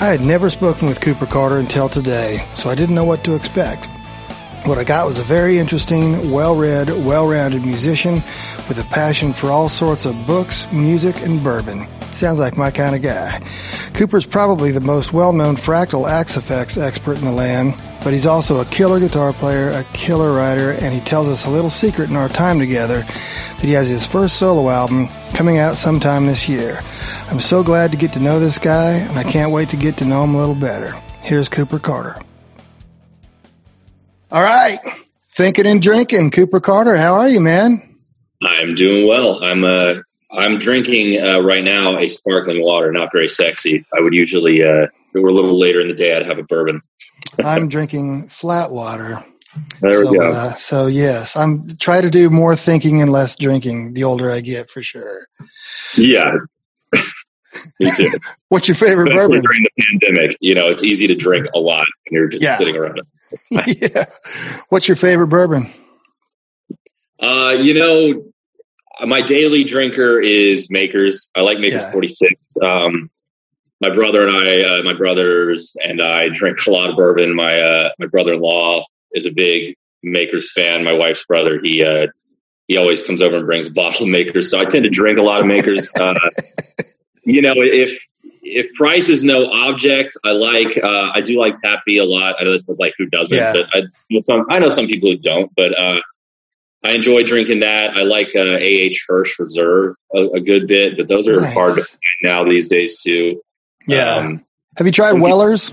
I had never spoken with Cooper Carter until today, so I didn't know what to expect. What I got was a very interesting, well-read, well-rounded musician with a passion for all sorts of books, music, and bourbon. Sounds like my kind of guy. Cooper's probably the most well-known Fractal AxeFX expert in the land, but he's also a killer guitar player, a killer writer, and he tells us a little secret in our time together that he has his first solo album coming out sometime this year. I'm so glad to get to know this guy, and I can't wait to get to know him a little better. Here's Cooper Carter. All right. Thinking and Drinking. Cooper Carter, how are you, man? I'm doing well. I'm drinking right now a sparkling water, not very sexy. I would usually, if it were a little later in the day, I'd have a bourbon. I'm drinking flat water. There we go. So yes, I'm trying to do more thinking and less drinking the older I get, for sure. Yeah, me too. What's your favorite bourbon? During the pandemic, you know, it's easy to drink a lot when you're just sitting around. Yeah. What's your favorite bourbon? You know, my daily drinker is Makers. I like Makers 46. My brothers and I drink a lot of bourbon. My brother-in-law is a big Makers fan. My wife's brother, he always comes over and brings a bottle of Makers. So I tend to drink a lot of Makers. You know, if price is no object, I do like Pappy a lot. I know that's like who doesn't, but I know some people who don't, but I enjoy drinking that. I like A.H. Hirsch Reserve a good bit, but those are hard to find now these days too. Yeah. Have you tried Weller's?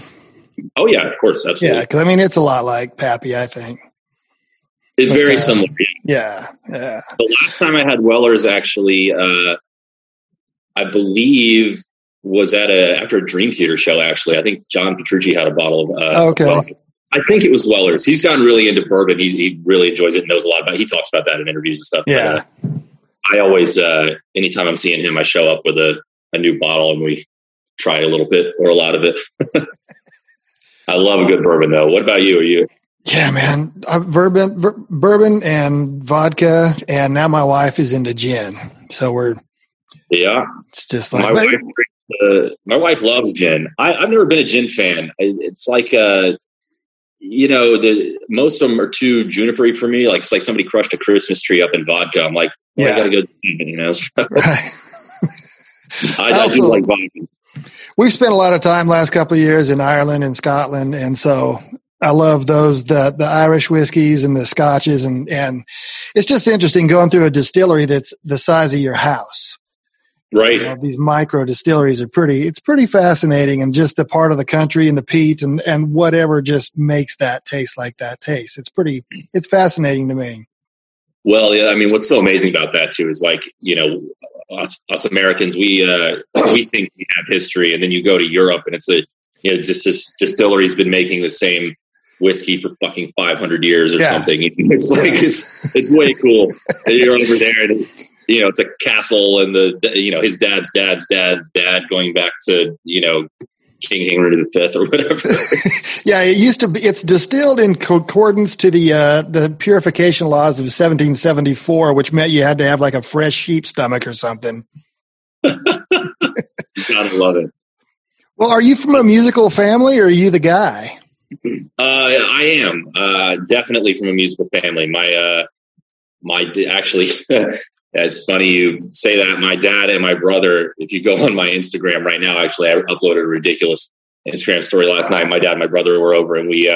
Oh, yeah, of course. Absolutely. Yeah, because, I mean, it's a lot like Pappy, I think. It's very similar. Yeah. The last time I had Weller's, actually, I believe was after a Dream Theater show, actually. I think John Petrucci had a bottle of Weller's. I think it was Weller's. He's gotten really into bourbon. He really enjoys it and knows a lot about it. He talks about that in interviews and stuff. Yeah. But, I always, anytime I'm seeing him, I show up with a new bottle and we try a little bit or a lot of it. I love a good bourbon, though. What about you? Yeah, man. Bourbon and vodka, and now my wife is into gin. So we're... Yeah. It's just like... my wife loves gin. I've never been a gin fan. It's like... you know, most of them are too junipery for me. Like it's like somebody crushed a Christmas tree up in vodka. I'm like, I gotta go. You know, so. Right. I do like vodka. We've spent a lot of time last couple of years in Ireland and Scotland, and so I love those the Irish whiskeys and the Scotches, and it's just interesting going through a distillery that's the size of your house. Right. You know, these micro distilleries are it's pretty fascinating, and just the part of the country and the peat and whatever just makes that taste like that taste. It's fascinating to me. Well, yeah, I mean, what's so amazing about that too is like, you know, us Americans, we think we have history, and then you go to Europe and it's just this distillery's been making the same whiskey for fucking 500 years or something. It's like, it's way cool. You're over there and you know, it's a castle, and his dad's dad going back to, you know, King Henry V or whatever. Yeah, it used to be. It's distilled in concordance to the purification laws of 1774, which meant you had to have like a fresh sheep stomach or something. You gotta love it. Well, are you from a musical family, or are you the guy? I am definitely from a musical family. Actually. It's funny you say that. My dad and my brother, if you go on my Instagram right now, actually, I uploaded a ridiculous Instagram story last night. My dad and my brother were over, and we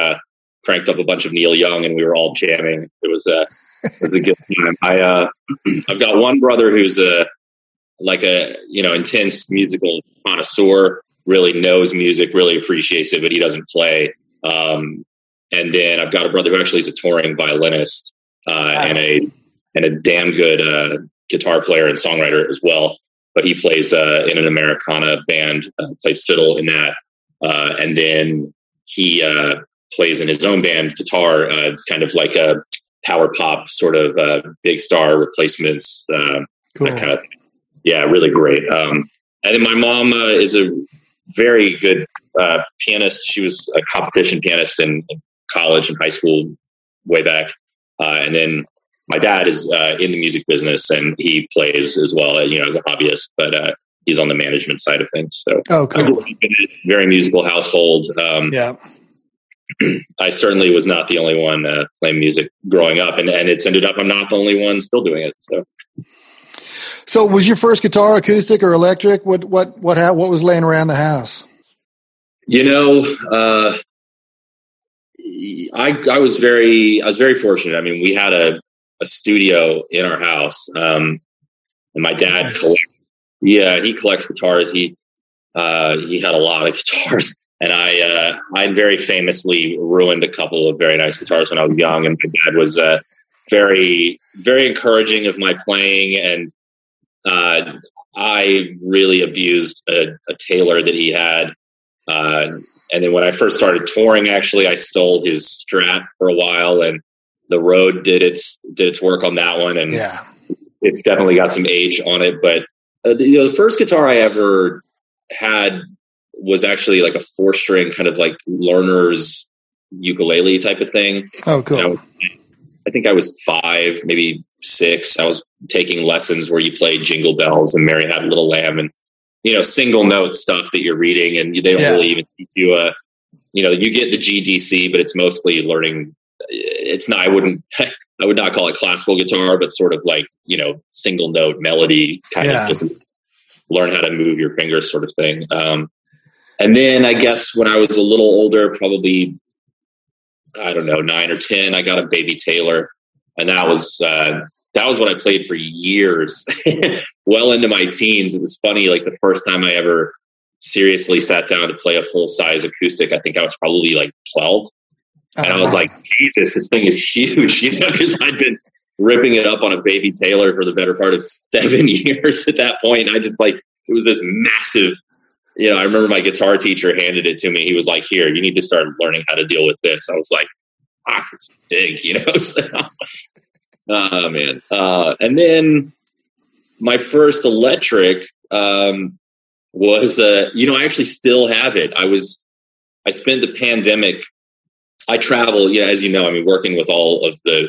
cranked up a bunch of Neil Young, and we were all jamming. It was a good time. I've got one brother who's intense musical connoisseur, really knows music, really appreciates it, but he doesn't play. And then I've got a brother who actually is a touring violinist and a damn good guitar player and songwriter as well. But he plays in an Americana band, plays fiddle in that. And then he plays in his own band guitar. It's kind of like a power pop sort of big star replacements. Cool. That kind of, yeah, really great. And then my mom is a very good pianist. She was a competition pianist in college and high school way back. And then my dad is in the music business, and he plays as well, you know, as a hobbyist, but he's on the management side of things. So I grew up in a very musical household. Yeah. I certainly was not the only one playing music growing up, and it's ended up I'm not the only one still doing it. So was your first guitar acoustic or electric? What was laying around the house? You know, I was very fortunate. I mean, we had a studio in our house, and my dad, he collects guitars. He had a lot of guitars, and I very famously ruined a couple of very nice guitars when I was young. And my dad was very, very encouraging of my playing, and I really abused a Taylor that he had. And then when I first started touring, actually, I stole his Strat for a while, and the Rode did its work on that one. And it's definitely got some age on it. But the first guitar I ever had was actually like a 4-string kind of like learner's ukulele type of thing. Oh, cool. I think I was 5, maybe 6. I was taking lessons where you play Jingle Bells and Mary Had a Little Lamb and, you know, single note stuff that you're reading, and they don't really even teach you you get the GDC, but it's mostly learning. It's not, I would not call it classical guitar, but sort of like, you know, single note melody kind of just learn how to move your fingers sort of thing. And then I guess when I was a little older, probably, I don't know, 9 or 10, I got a baby Taylor, and that was what I played for years, well into my teens. It was funny, like the first time I ever seriously sat down to play a full size acoustic, I think I was probably like 12, and I was like, Jesus, this thing is huge, you know, because I'd been ripping it up on a baby Taylor for the better part of 7 years at that point. And I just like, it was this massive, you know, I remember my guitar teacher handed it to me. He was like, here, you need to start learning how to deal with this. I was like, it's big, you know? So, oh man. And then my first electric, was, you know, I actually still have it. I spent the pandemic. I travel, as you know, I mean, working with all of the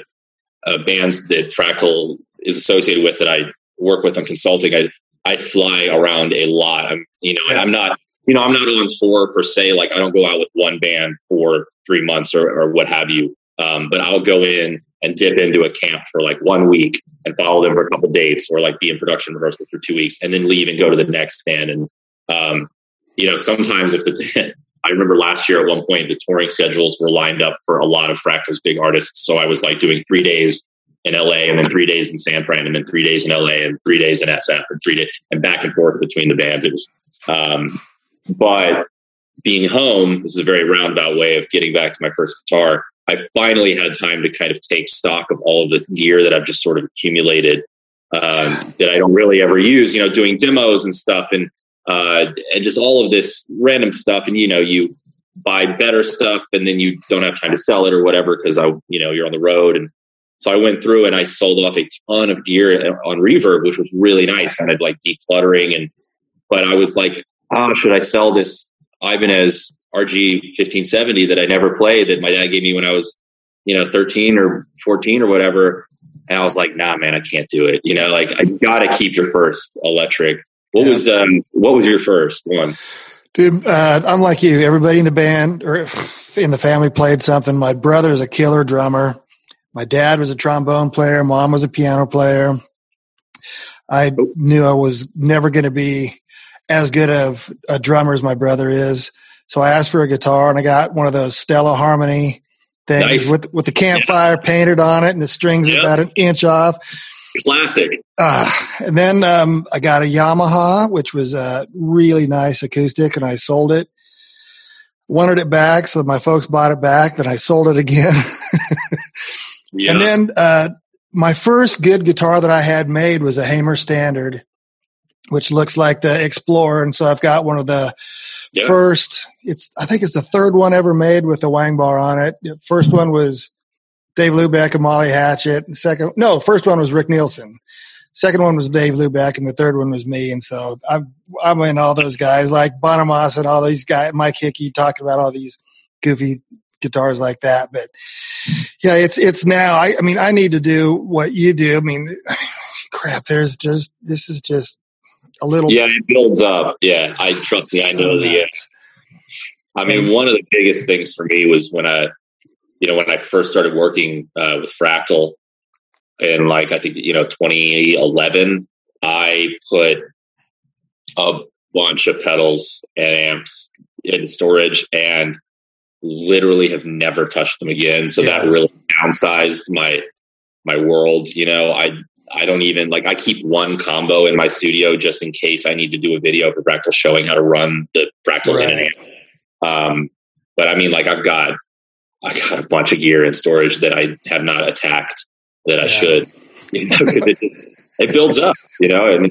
bands that Fractal is associated with that I work with on consulting. I fly around a lot. I'm not on tour per se. Like I don't go out with one band for 3 months or what have you. But I'll go in and dip into a camp for like 1 week and follow them for a couple dates, or like be in production rehearsal for 2 weeks and then leave and go to the next band. And, sometimes I remember last year at one point, the touring schedules were lined up for a lot of Fractal's big artists. So I was like doing 3 days in LA and then 3 days in San Fran and then 3 days in LA and 3 days in SF and 3 days and back and forth between the bands. It was, but being home, this is a very roundabout way of getting back to my first guitar. I finally had time to kind of take stock of all of the gear that I've just sort of accumulated, that I don't really ever use, you know, doing demos and stuff and just all of this random stuff. And, you know, you buy better stuff and then you don't have time to sell it or whatever, because you're on the road. And so I went through and I sold off a ton of gear on Reverb, which was really nice, kind of like decluttering. But I was like, should I sell this Ibanez RG 1570 that I never played that my dad gave me when I was, 13 or 14 or whatever? And I was like, nah, man, I can't do it. You know, like I gotta keep your first electric. What was your first one? Dude, I'm like you. Everybody in the band or in the family played something. My brother is a killer drummer. My dad was a trombone player. Mom was a piano player. I knew I was never going to be as good of a drummer as my brother is. So I asked for a guitar, and I got one of those Stella Harmony things with the campfire painted on it, and the strings are about an inch off. Classic. And then I got a Yamaha, which was a really nice acoustic, and I sold it. Wanted it back, so my folks bought it back. Then I sold it again. And then my first good guitar that I had made was a Hamer Standard, which looks like the Explorer. And so I've got one of the yeah. First, I think it's the third one ever made with the Wang Bar on it. The first one was Dave Hlubek and Molly Hatchet. First one was Rick Nielsen. Second one was Dave Hlubek, and the third one was me. And so I'm in all those guys like Bonamas and all these guys, Mike Hickey, talking about all these goofy guitars like that. But yeah, it's now. I mean, I need to do what you do. I mean, crap. This is just a little. Yeah, it builds up. Yeah, I know the. I mean, one of the biggest things for me was when I first started working with Fractal. In 2011, I put a bunch of pedals and amps in storage and literally have never touched them again. So yeah. That really downsized my world. You know, I don't even I keep one combo in my studio just in case I need to do a video for Fractal showing how to run the Fractal in an amp. But I mean, I've got a bunch of gear in storage that I have not attacked. That I should, because it builds up, I mean,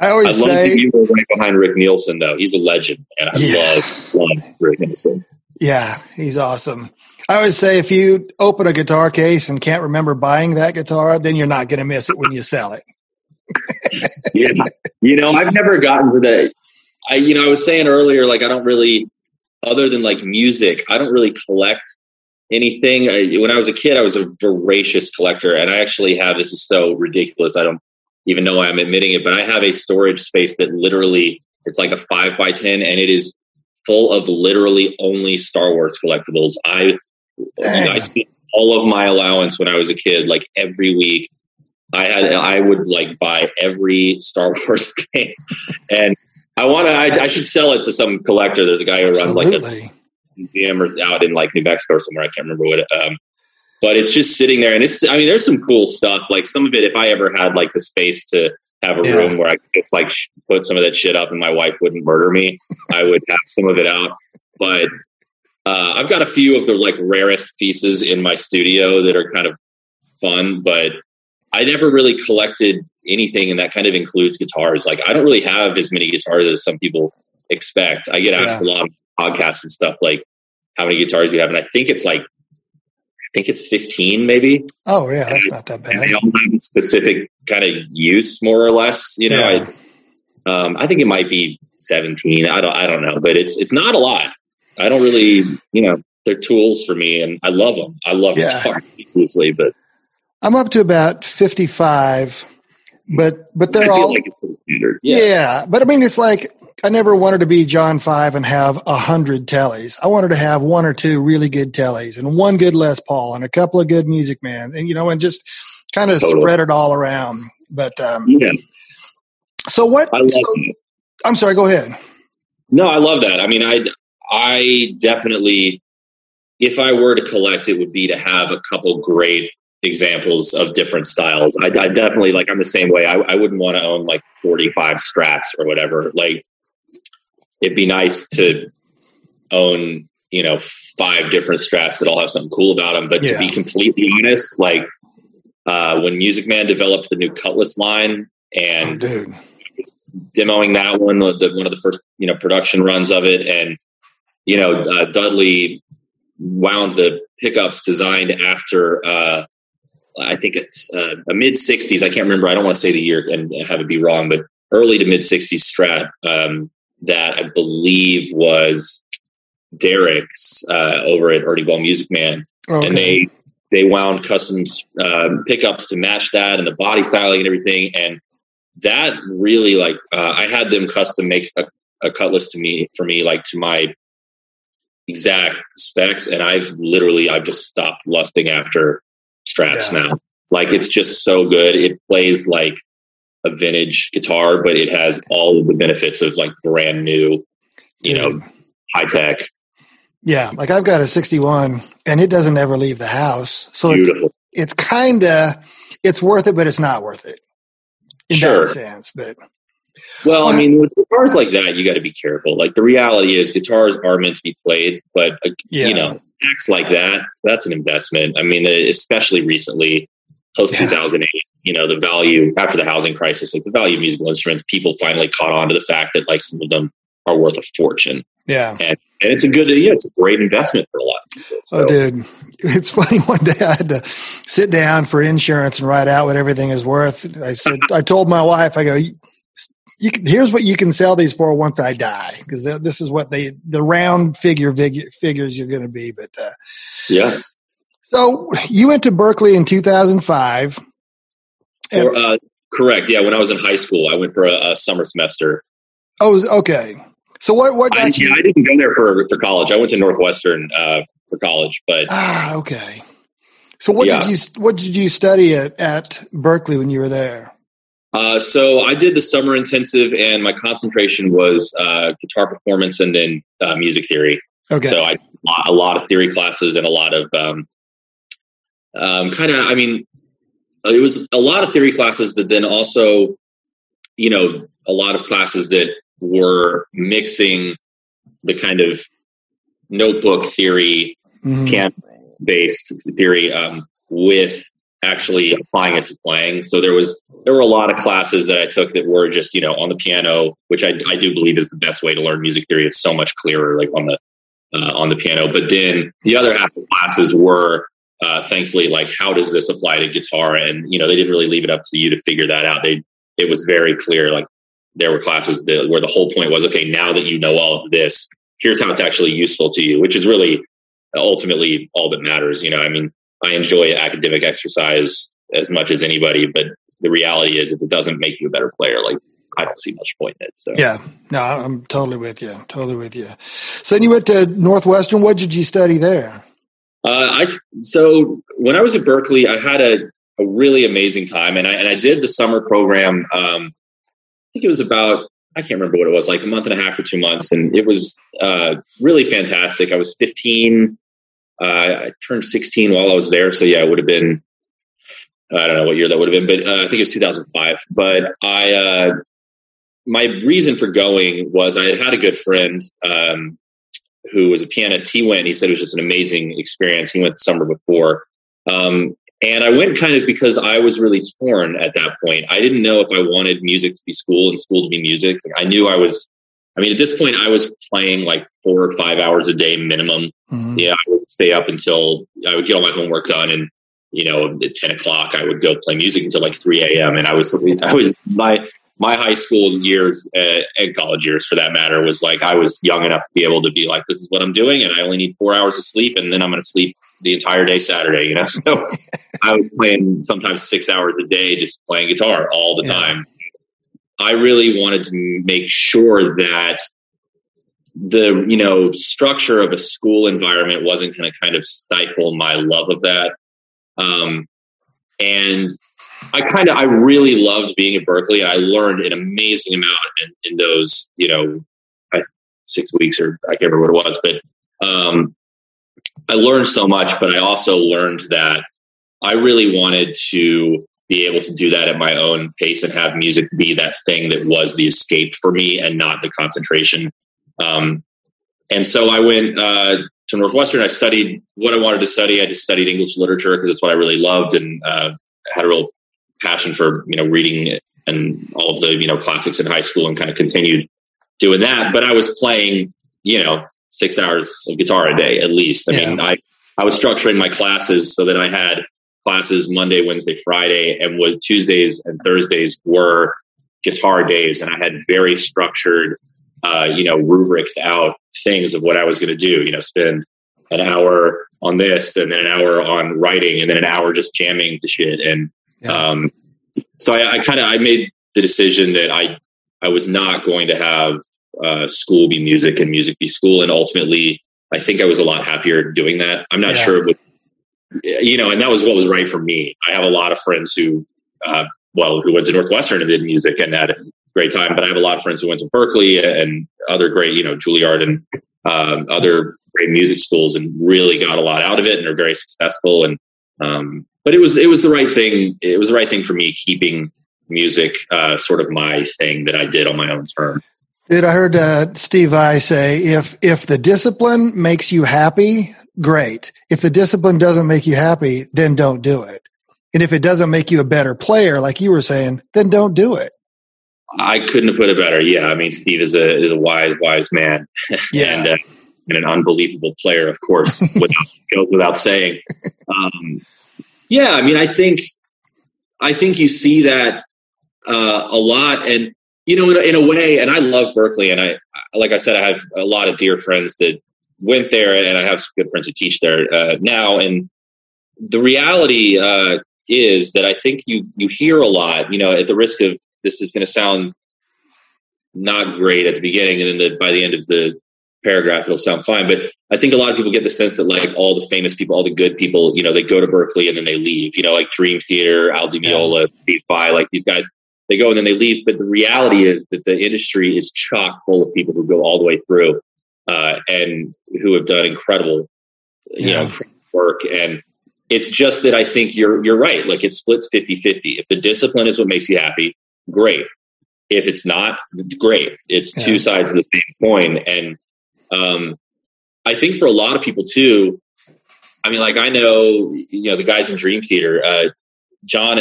I love to be right behind Rick Nielsen, though. He's a legend, and I love Rick Nielsen. Yeah, he's awesome. I always say if you open a guitar case and can't remember buying that guitar, then you're not going to miss it when you sell it. Yeah, I've never gotten to that. I was saying earlier, I don't really, other than music, I don't really collect anything. When I was a kid, I was a voracious collector, and I actually have, this is so ridiculous, I don't even know why I'm admitting it, but I have a storage space that literally, it's like a 5x10, and it is full of literally only Star Wars collectibles. I spent all of my allowance when I was a kid, every week, I would buy every Star Wars thing, and I should sell it to some collector. There's a guy who runs museum or out in New Mexico or somewhere, I can't remember what, but it's just sitting there, and there's some cool stuff, some of it, if I ever had the space to have a room where I could just put some of that shit up and my wife wouldn't murder me, I would have some of it out. But I've got a few of the rarest pieces in my studio that are kind of fun, but I never really collected anything, and that kind of includes guitars. I don't really have as many guitars as some people expect. I get asked a lot podcasts and stuff, how many guitars you have, and I think it's 15 maybe. Oh yeah, that's not that bad. And they all have specific kind of use, more or less, I think it might be 17. I don't know, but it's not a lot. I don't really, they're tools for me, and I love them. I love guitars, obviously, but I'm up to about 55, but they're all standard. Yeah, but I mean, it's I never wanted to be John Five and have 100 tellies. I wanted to have one or two really good tellies and one good Les Paul and a couple of good Music Man, and and just kind of spread it all around. But So what? I'm sorry. Go ahead. No, I love that. I mean, I definitely, if I were to collect, it would be to have a couple great examples of different styles. I definitely I'm the same way. I wouldn't want to own 45 Strats or whatever. It'd be nice to own, 5 different Strats that all have something cool about them. But to be completely honest, when Music Man developed the new Cutlass line and demoing that one, one of the first, production runs of it. And, Dudley wound the pickups designed after, I think it's a mid 60s. I can't remember. I don't want to say the year and have it be wrong, but early to mid 60s Strat, that I believe was Derek's over at Ernie Ball Music Man. Okay. And they wound custom pickups to match that and the body styling and everything. And that really I had them custom make a Cutlass for me, to my exact specs. And I've just stopped lusting after Strats now. It's just so good. It plays a vintage guitar, but it has all of the benefits of brand new, high tech. Yeah. I've got a 61 and it doesn't ever leave the house. So it's kinda, it's worth it, but it's not worth it in that sense. But I mean, with guitars like that, you got to be careful. The reality is guitars are meant to be played, but acts like that, that's an investment. I mean, especially recently post 2008, the value after the housing crisis, the value of musical instruments, people finally caught on to the fact that some of them are worth a fortune. Yeah. And it's a good idea. It's a great investment for a lot of people. So. Oh, dude. It's funny. One day I had to sit down for insurance and write out what everything is worth. I said, I told my wife, I go, you can, here's what you can sell these for once I die, because this is what the round figures you're going to be. But yeah. So you went to Berkeley in 2005. Correct. Yeah. When I was in high school, I went for a summer semester. Oh, okay. So what got you? I didn't go there for college. I went to Northwestern for college, but okay. So what did you study at Berkeley when you were there? So I did the summer intensive, and my concentration was guitar performance and then music theory. Okay. So I did a lot of theory classes and a lot of it was a lot of theory classes, but then also, you know, a lot of classes that were mixing the kind of notebook theory, camp-based theory, with actually applying it to playing. So there were a lot of classes that I took that were just, you know, on the piano, which I do believe is the best way to learn music theory. It's so much clearer, like on the piano. But then the other half of classes were thankfully like, how does this apply to guitar? And, you know, they didn't really leave it up to you to figure that out. It was very clear, like, there were classes where the whole point was, okay, now that you know all of this, here's how it's actually useful to you, which is really ultimately all that matters. You know, I mean, I enjoy academic exercise as much as anybody, but the reality is if it doesn't make you a better player, like, I don't see much point in it. So. Yeah, no, I'm totally with you. So then you went to Northwestern. What did you study there? So when I was at Berkeley, I had a really amazing time, and I did the summer program. I think it was about, I can't remember what it was, like a month and a half or 2 months. And it was really fantastic. I was 15. I turned 16 while I was there. So yeah, it would have been, I don't know what year that would have been, but I think it was 2005. But my reason for going was I had a good friend who was a pianist. He went, he said it was just an amazing experience. He went the summer before. And I went kind of because I was really torn at that point. I didn't know if I wanted music to be school and school to be music. I knew at this point I was playing like 4 or 5 hours a day minimum. Mm-hmm. Yeah. I would stay up until I would get all my homework done. And, you know, at 10 o'clock I would go play music until like 3 a.m. And I was my high school years and college years for that matter was like, I was young enough to be able to be like, this is what I'm doing. And I only need 4 hours of sleep. And then I'm going to sleep the entire day Saturday, you know? So I was playing sometimes 6 hours a day, just playing guitar all the time. I really wanted to make sure that the, you know, structure of a school environment wasn't going to kind of stifle my love of that. And I really loved being at Berkeley. I learned an amazing amount in those, you know, 6 weeks, or I can't remember what it was, but I learned so much, but I also learned that I really wanted to be able to do that at my own pace and have music be that thing that was the escape for me and not the concentration. And so I went to Northwestern. I studied what I wanted to study. I just studied English literature because it's what I really loved, and had a real passion for, you know, reading and all of the, you know, classics in high school, and kind of continued doing that. But I was playing, you know, 6 hours of guitar a day, at least. I mean, I was structuring my classes so that I had classes Monday, Wednesday, Friday, and what Tuesdays and Thursdays were guitar days. And I had very structured, you know, rubriced out things of what I was going to do, you know, spend an hour on this and then an hour on writing and then an hour just jamming to shit. And so I made the decision that I was not going to have school be music and music be school. And ultimately I think I was a lot happier doing that. I'm not sure, but, you know, and that was what was right for me. I have a lot of friends who went to Northwestern and did music and had a great time, but I have a lot of friends who went to Berkeley and other great, you know, Juilliard and other great music schools and really got a lot out of it and are very successful. And, but it was the right thing. It was the right thing for me, keeping music sort of my thing that I did on my own terms. Dude, I heard Steve Vai say, if the discipline makes you happy, great. If the discipline doesn't make you happy, then don't do it. And if it doesn't make you a better player, like you were saying, then don't do it. I couldn't have put it better. Yeah, I mean, Steve is a wise man. Yeah. and an unbelievable player, of course, without saying. Yeah, I mean, I think you see that a lot, and you know, in a way. And I love Berkeley, and like I said, I have a lot of dear friends that went there, and I have some good friends who teach there now. And the reality is that I think you hear a lot. You know, at the risk of this is going to sound not great at the beginning, and then by the end of the paragraph, it'll sound fine. But I think a lot of people get the sense that like all the famous people, all the good people, you know, they go to Berkeley and then they leave, you know, like Dream Theater, Al Di Meola, Steve Vai, like these guys, they go and then they leave. But the reality is that the industry is chock full of people who go all the way through and who have done incredible, you know, work. And it's just that I think you're right. Like it splits 50-50. If the discipline is what makes you happy, great. If it's not, great. It's two sides of the same coin. And I think for a lot of people too, I mean, like I know, you know, the guys in Dream Theater, John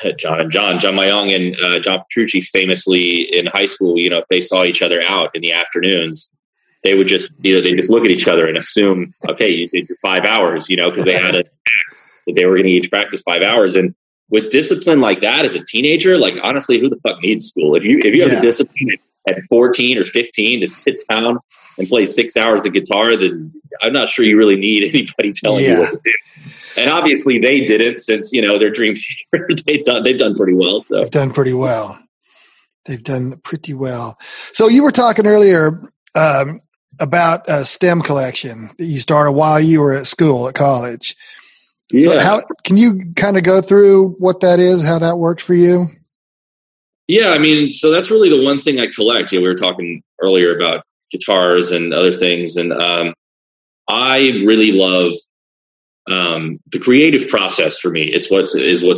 Myung and John Petrucci famously in high school, you know, if they saw each other out in the afternoons, they would just, you know, they just look at each other and assume, okay, you did your 5 hours, you know, because they had that they were going to each practice 5 hours. And with discipline like that as a teenager, like honestly, who the fuck needs school? If you have the discipline at 14 or 15 to sit down and play 6 hours of guitar, then I'm not sure you really need anybody telling you what to do. And obviously they didn't, since, you know, their Dream Theater, they've done pretty well. So. They've done pretty well. So you were talking earlier about a STEM collection that you started while you were at school, at college. Yeah. So how can you kind of go through what that is, how that worked for you? Yeah, I mean, so that's really the one thing I collect. You know, we were talking earlier about guitars and other things. And I really love the creative process. For me, it's what's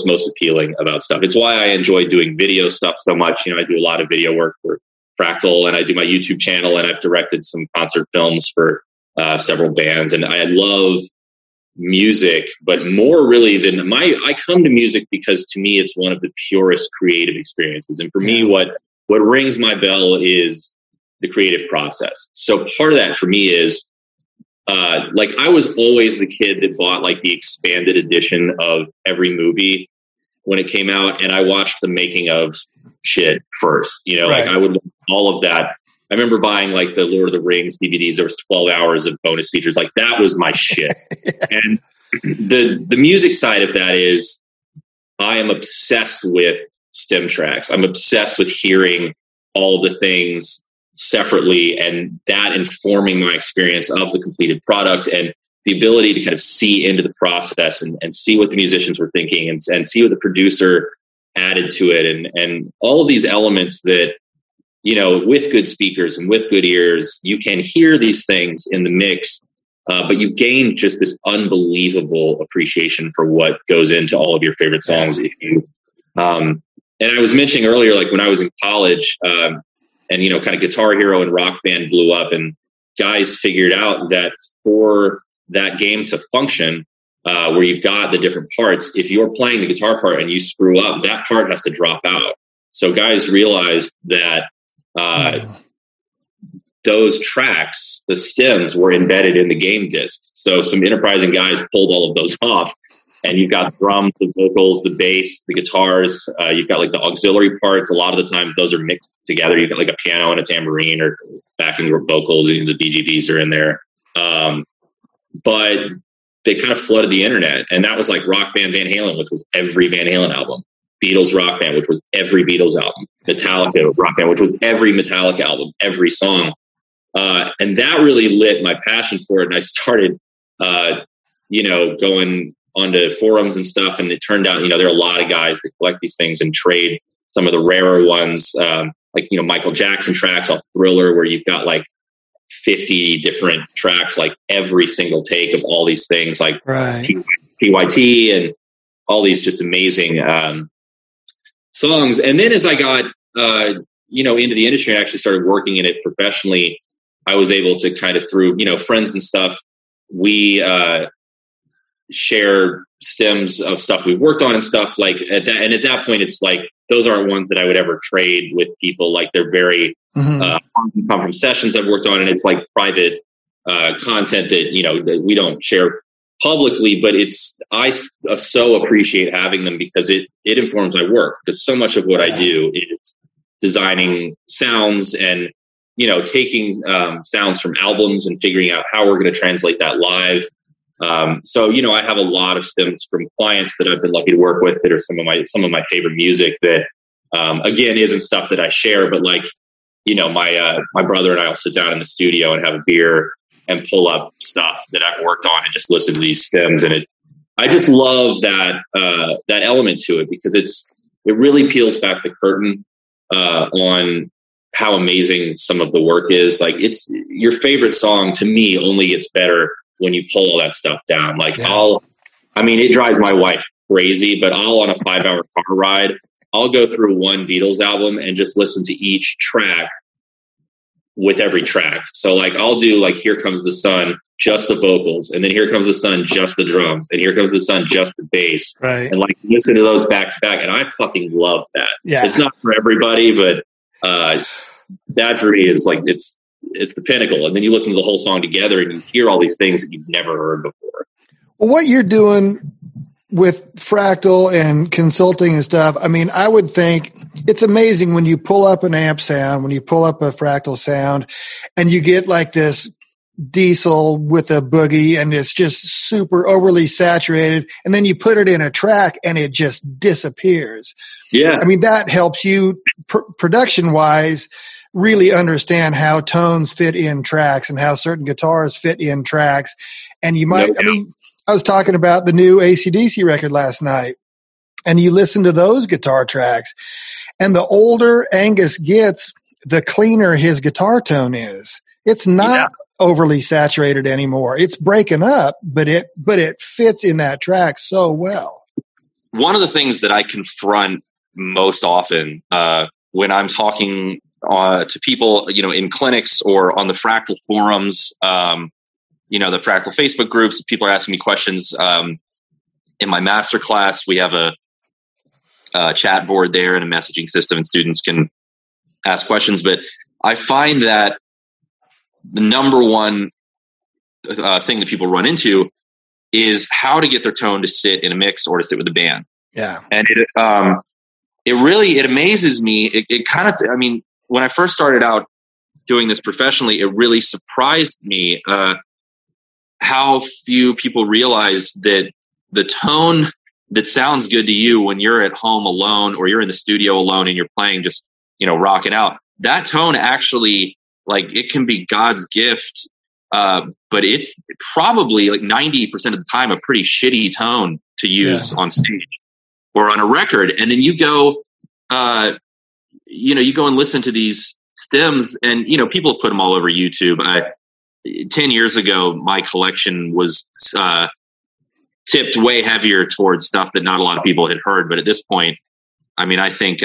most appealing about stuff. It's why I enjoy doing video stuff so much. You know, I do a lot of video work for Fractal, and I do my YouTube channel, and I've directed some concert films for several bands. And I love music, but more really than I come to music because to me, it's one of the purest creative experiences. And for me, what rings my bell is the creative process. So part of that for me is like I was always the kid that bought like the expanded edition of every movie when it came out, and I watched the making of shit first. You know, like I would all of that. I remember buying like the Lord of the Rings DVDs. There was 12 hours of bonus features. Like that was my shit. And the music side of that is I am obsessed with stem tracks. I'm obsessed with hearing all the things separately, and that informing my experience of the completed product, and the ability to kind of see into the process and see what the musicians were thinking and see what the producer added to it, and all of these elements that, you know, with good speakers and with good ears, you can hear these things in the mix, but you gain just this unbelievable appreciation for what goes into all of your favorite songs. And I was mentioning earlier, like when I was in college, and, you know, kind of Guitar Hero and Rock Band blew up, and guys figured out that for that game to function, where you've got the different parts, if you're playing the guitar part and you screw up, that part has to drop out. So guys realized that those tracks, the stems, were embedded in the game discs. So some enterprising guys pulled all of those off, and you've got drums, the vocals, the bass, the guitars. You've got like the auxiliary parts. A lot of the times those are mixed together. You've got like a piano and a tambourine or backing vocals. You know, the BGBs are in there. But they kind of flooded the internet. And that was like Rock Band Van Halen, which was every Van Halen album. Beatles Rock Band, which was every Beatles album. Metallica Rock Band, which was every Metallica album, every song. And that really lit my passion for it. And I started, you know, going onto forums and stuff. And it turned out, you know, there are a lot of guys that collect these things and trade some of the rarer ones, like, you know, Michael Jackson tracks off Thriller, where you've got like 50 different tracks, like every single take of all these things, like PYT and all these just amazing songs. And then as I got, you know, into the industry and actually started working in it professionally, I was able to kind of, through, you know, friends and stuff, we share stems of stuff we've worked on and stuff like at that point it's like those aren't ones that I would ever trade with people. Like they're very come from sessions I've worked on, and it's like private content that, you know, that we don't share publicly, but it's I so appreciate having them because it informs my work, because so much of what I do is designing sounds and, you know, taking sounds from albums and figuring out how we're going to translate that live. So, you know, I have a lot of stems from clients that I've been lucky to work with that are some of my favorite music that, again, isn't stuff that I share, but like, you know, my brother and I will sit down in the studio and have a beer and pull up stuff that I've worked on and just listen to these stems. And I just love that element to it, because it really peels back the curtain, on how amazing some of the work is. Like your favorite song to me only gets better when you pull all that stuff down. Like it drives my wife crazy, but I'll on a 5-hour car ride, I'll go through one Beatles album and just listen to each track with every track. So like, I'll do like, Here Comes the Sun, just the vocals. And then Here Comes the Sun, just the drums. And Here Comes the Sun, just the bass. Right. And like, listen to those back to back. And I fucking love that. Yeah. It's not for everybody, but that for me is like, it's the pinnacle. And then you listen to the whole song together and you hear all these things that you've never heard before. Well, what you're doing with Fractal and consulting and stuff, I mean, I would think it's amazing when you pull up an amp sound, when you pull up a Fractal sound, and you get like this diesel with a boogie, and it's just super overly saturated, and then you put it in a track and it just disappears. Yeah. I mean, that helps you production wise really understand how tones fit in tracks and how certain guitars fit in tracks. And you might, I mean, I was talking about the new AC/DC record last night, and you listen to those guitar tracks, and the older Angus gets, the cleaner his guitar tone is. It's not overly saturated anymore. It's breaking up, but it fits in that track so well. One of the things that I confront most often when I'm talking to people, you know, in clinics or on the Fractal forums, you know, the Fractal Facebook groups, people are asking me questions. In my master class, we have a chat board there and a messaging system, and students can ask questions. But I find that the number one thing that people run into is how to get their tone to sit in a mix or to sit with a band. Yeah. And it really amazes me. It kind of, I mean, when I first started out doing this professionally, it really surprised me how few people realize that the tone that sounds good to you when you're at home alone or you're in the studio alone and you're playing, just, you know, rocking out, that tone actually, like, it can be God's gift, but it's probably like 90% of the time a pretty shitty tone to use on stage or on a record. And then you go, you go and listen to these stems, and, you know, people put them all over YouTube. 10 years ago, my collection was tipped way heavier towards stuff that not a lot of people had heard. But at this point, I mean, I think,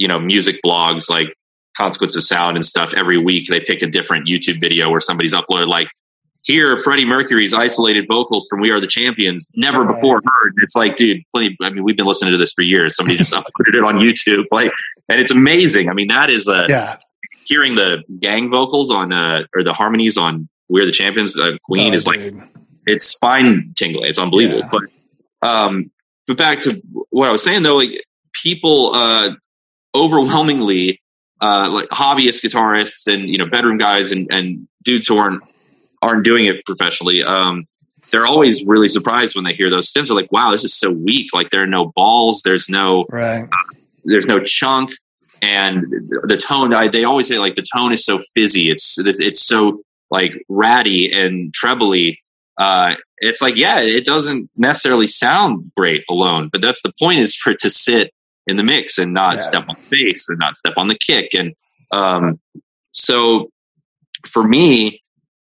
music blogs like Consequence of Sound and stuff, every week they pick a different YouTube video where somebody's uploaded, like, here, Freddie Mercury's isolated vocals from We Are the Champions, never before heard. It's like, dude, we've been listening to this for years. Somebody just uploaded it on YouTube. Like, and it's amazing. I mean, that is hearing the gang vocals on, or the harmonies on We Are the Champions, Queen is like, dude, it's spine tingling. It's unbelievable. Yeah. But back to what I was saying though, like, people, overwhelmingly, like hobbyist guitarists and, you know, bedroom guys and dudes who aren't doing it professionally, they're always really surprised when they hear those stems. They're like, wow, this is so weak. Like, there are no balls. There's no, there's no chunk. And the tone, they always say, like, the tone is so fizzy. It's so, like, ratty and trebly. It's like, yeah, it doesn't necessarily sound great alone, but that's the point, is for it to sit in the mix and not step on the bass and not step on the kick. And, so for me,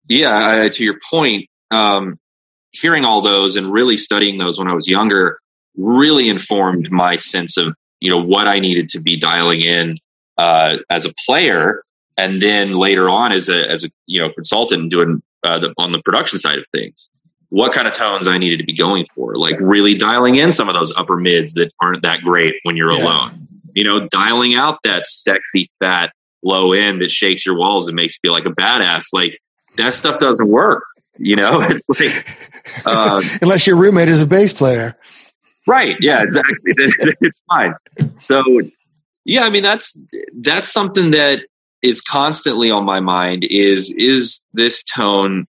to your point, hearing all those and really studying those when I was younger really informed my sense of, you know, what I needed to be dialing in as a player, and then later on as a consultant doing on the production side of things. what kind of tones I needed to be going for, like really dialing in some of those upper mids that aren't that great when you're alone, you know, dialing out that sexy, fat, low end that shakes your walls and makes you feel like a badass. Like that stuff doesn't work, you know, it's like, unless your roommate is a bass player. Right. Yeah, exactly. It's fine. So yeah, I mean, that's something that is constantly on my mind is this tone,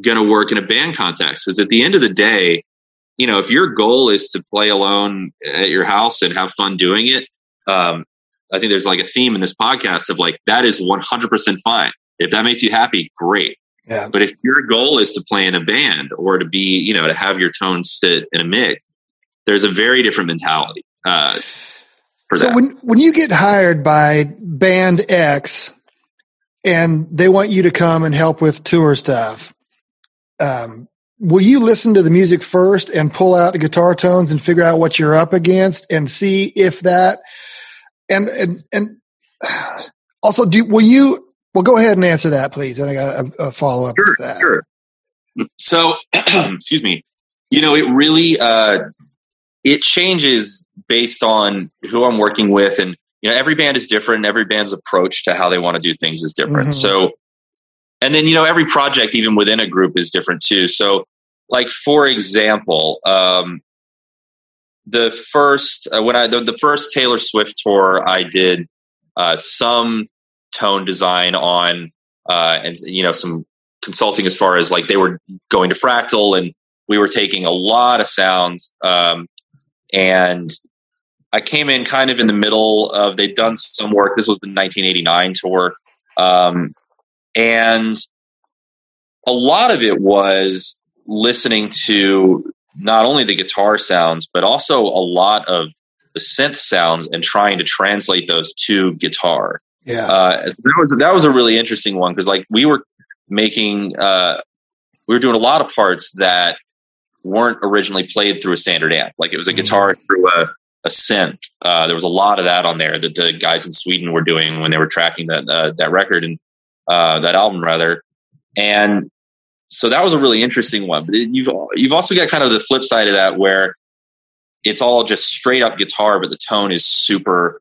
going to work in a band context? Because at the end of the day, you know, if your goal is to play alone at your house and have fun doing it, I think there's like a theme in this podcast of like, that is 100% fine. If that makes you happy, great. Yeah. But if your goal is to play in a band or to be, you know, to have your tone sit in a mix, there's a very different mentality for that. So when you get hired by Band X and they want you to come and help with tour stuff, will you listen to the music first and pull out the guitar tones and figure out what you're up against and see if that, and also will go ahead and answer that, please. And I got a follow up. Sure, that. Sure. So, excuse me, you know, it really, it changes based on who I'm working with. And, you know, every band is different. Every band's approach to how they want to do things is different. Mm-hmm. So, and then, you know, every project, even within a group, is different too. So, like, for example, the first Taylor Swift tour, I did some tone design on, and, you know, some consulting as far as like they were going to Fractal and we were taking a lot of sounds. And I came in kind of in the middle of, they'd done some work. This was the 1989 tour. And a lot of it was listening to not only the guitar sounds, but also a lot of the synth sounds and trying to translate those to guitar. Yeah. So that was a really interesting one. Cause like we were making, we were doing a lot of parts that weren't originally played through a standard amp. Like it was a guitar through a synth. There was a lot of that on there that the guys in Sweden were doing when they were tracking that record and, that album rather. And so that was a really interesting one, but you've also got kind of the flip side of that where it's all just straight up guitar, but the tone is super,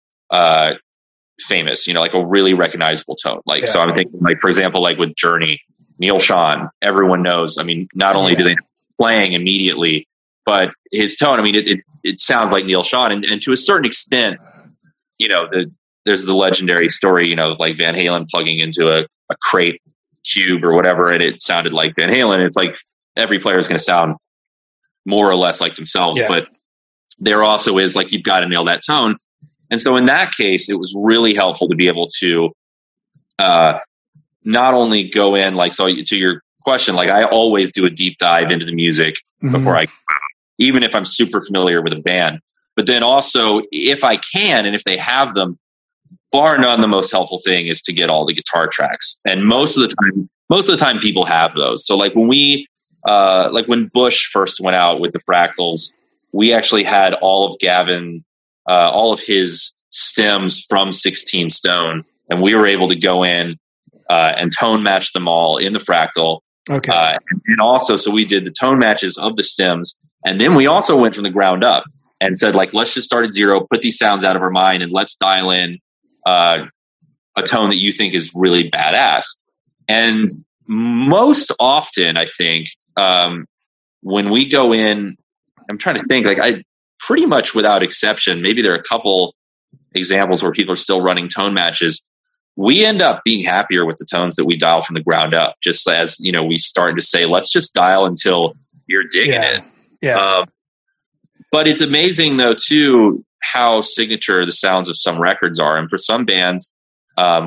famous, you know, like a really recognizable tone. Like, so I'm thinking like, for example, like with Journey, Neal Schon, everyone knows, I mean, not only do they playing immediately, but his tone, I mean, it sounds like Neal Schon. And to a certain extent, you know, there's the legendary story, you know, like Van Halen plugging into a crate cube or whatever, and it sounded like Van Halen. It's like every player is going to sound more or less like themselves, but there also is like, you've got to nail that tone. And so in that case, it was really helpful to be able to not only go in, like, so to your question, like I always do a deep dive into the music before I, even if I'm super familiar with a band, but then also if I can, and if they have them, bar none, the most helpful thing is to get all the guitar tracks. And most of the time people have those. So like when we, like when Bush first went out with the Fractals, we actually had all of Gavin, all of his stems from 16 Stone. And we were able to go in, and tone match them all in the Fractal. Okay. And also, so we did the tone matches of the stems. And then we also went from the ground up and said like, let's just start at zero, put these sounds out of our mind and let's dial in, a tone that you think is really badass. And most often, I think, when we go in, I'm trying to think, like I pretty much without exception, maybe there are a couple examples where people are still running tone matches. We end up being happier with the tones that we dial from the ground up, just as, you know, we started to say, let's just dial until you're digging it. Yeah. But it's amazing though, too, how signature the sounds of some records are. And for some bands,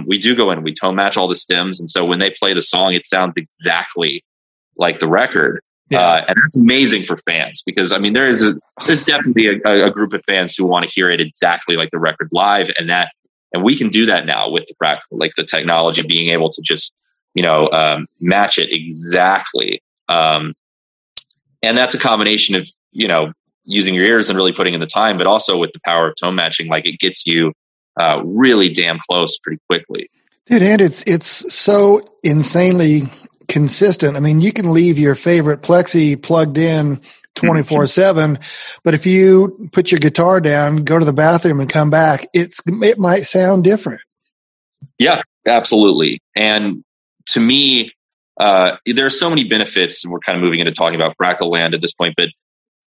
we do go in, we tone match all the stems. And so when they play the song, it sounds exactly like the record. Yeah. And that's amazing for fans because I mean, there's definitely a group of fans who want to hear it exactly like the record live and we can do that now with the practice, like the technology being able to just, you know, match it exactly. And that's a combination of, you know, using your ears and really putting in the time, but also with the power of tone matching, like it gets you really damn close pretty quickly. Dude, and it's so insanely consistent. I mean, you can leave your favorite plexi plugged in 24/7, but if you put your guitar down, go to the bathroom and come back, it might sound different. Yeah, absolutely. And to me, there are so many benefits, and we're kind of moving into talking about Fractal Land at this point, but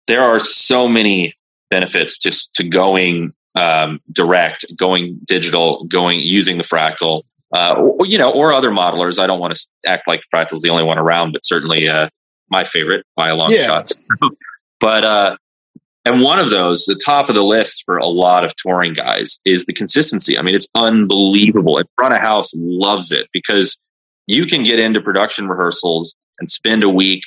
there are so many benefits just to going direct, going digital, going using the Fractal, or other modelers. I don't want to act like Fractal is the only one around, but certainly my favorite by a long shot. But and one of those, the top of the list for a lot of touring guys, is the consistency. I mean, it's unbelievable. And front of house loves it because you can get into production rehearsals and spend a week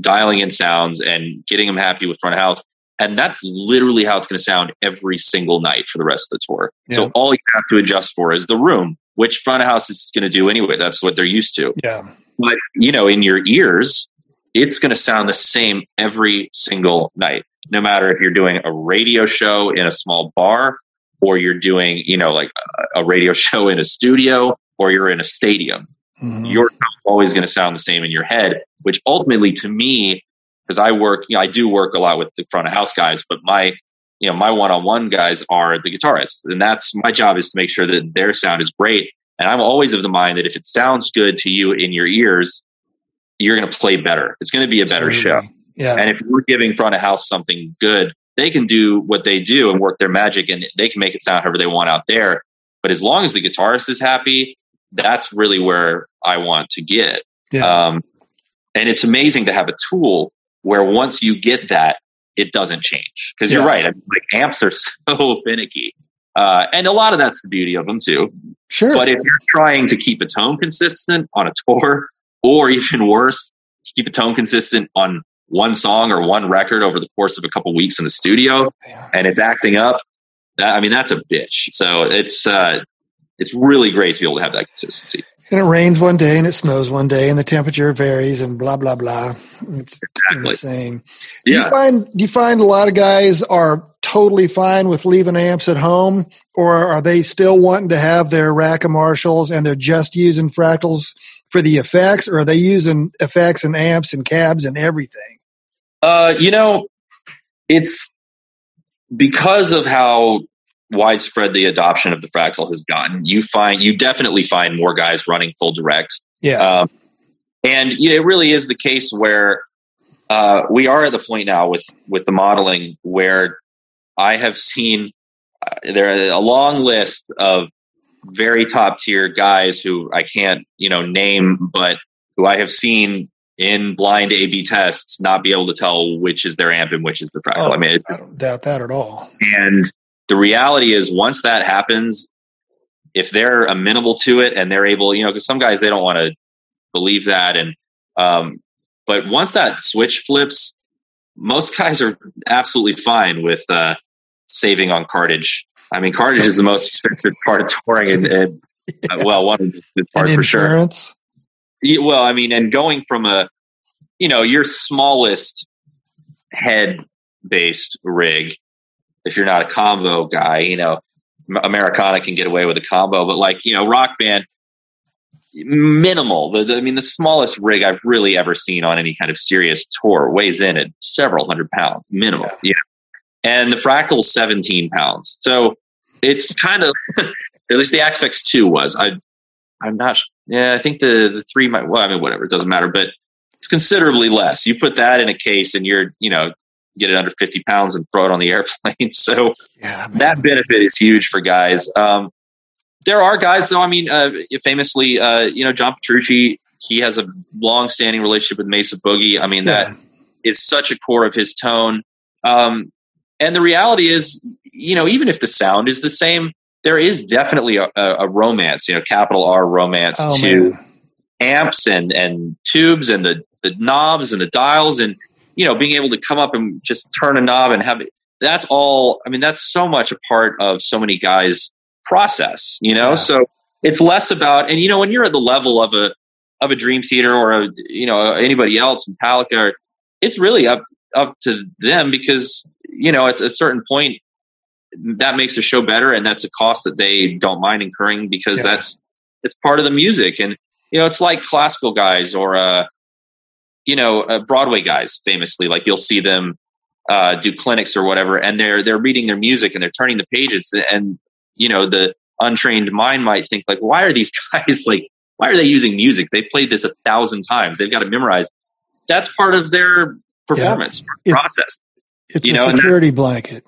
dialing in sounds and getting them happy with front of house. And that's literally how it's going to sound every single night for the rest of the tour. Yeah. So all you have to adjust for is the room, which front of house is going to do anyway. That's what they're used to. Yeah. But, in your ears, it's going to sound the same every single night, no matter if you're doing a radio show in a small bar or you're doing, like a radio show in a studio or you're in a stadium. Mm-hmm. Your sound's always going to sound the same in your head, which ultimately to me, because I work, I do work a lot with the front of house guys, but my, my one-on-one guys are the guitarists. And that's my job, is to make sure that their sound is great. And I'm always of the mind that if it sounds good to you in your ears, you're going to play better. It's going to be a better show. Yeah. And if we're giving front of house something good, they can do what they do and work their magic, and they can make it sound however they want out there. But as long as the guitarist is happy, that's really where I want to get. Yeah. And it's amazing to have a tool where once you get that, it doesn't change. Because you're right. I mean, amps are so finicky. And a lot of that's the beauty of them too. Sure. But if you're trying to keep a tone consistent on a tour, or even worse, keep a tone consistent on one song or one record over the course of a couple weeks in the studio, and it's acting up, that's a bitch. So it's really great to be able to have that consistency. And it rains one day and it snows one day and the temperature varies and blah, blah, blah. It's insane. Yeah. Do you find a lot of guys are totally fine with leaving amps at home, or are they still wanting to have their rack of Marshalls and they're just using Fractals for the effects, or are they using effects and amps and cabs and everything? It's because of how widespread the adoption of the Fractal has gotten. You definitely find more guys running full direct. Yeah. And it really is the case where we are at the point now with the modeling where I have seen there are a long list of very top tier guys who I can't, name, but who I have seen in blind A/B tests not be able to tell which is their amp and which is the Fractal. I don't doubt that at all. And the reality is, once that happens, if they're amenable to it and they're able, because some guys, they don't want to believe that. And, but once that switch flips, most guys are absolutely fine with saving on cartage. I mean, cartage is the most expensive part of touring and one of the good parts for sure. Well, and going from your smallest head-based rig, if you're not a combo guy, Americana can get away with a combo, but Rock Band, minimal. The smallest rig I've really ever seen on any kind of serious tour weighs in at several hundred pounds, minimal. Yeah. And the Fractal's 17 pounds. So it's kind of, at least the AxeFX 2 was, I'm not sure. Yeah, I think the 3 might, whatever, it doesn't matter, but it's considerably less. You put that in a case and you're, get it under 50 pounds and throw it on the airplane. So that benefit is huge for guys. There are guys though. Famously, John Petrucci, he has a long-standing relationship with Mesa Boogie. That is such a core of his tone. And the reality is, even if the sound is the same, there is definitely a romance, capital R romance to amps and tubes and the knobs and the dials and, being able to come up and just turn a knob and have it. That's all. That's so much a part of so many guys' process, Yeah. So it's less about, and when you're at the level of a Dream Theater or anybody else, Metallica, it's really up to them because, at a certain point that makes the show better. And that's a cost that they don't mind incurring because that's part of the music. And You know, it's like classical guys or, you know, Broadway guys famously, like you'll see them do clinics or whatever, and they're reading their music and they're turning the pages, and, you know, the untrained mind might think like, why are these guys like, why are they using music? They played this 1,000 times. They've got to memorize. That's part of their performance process. It's you know, a security blanket.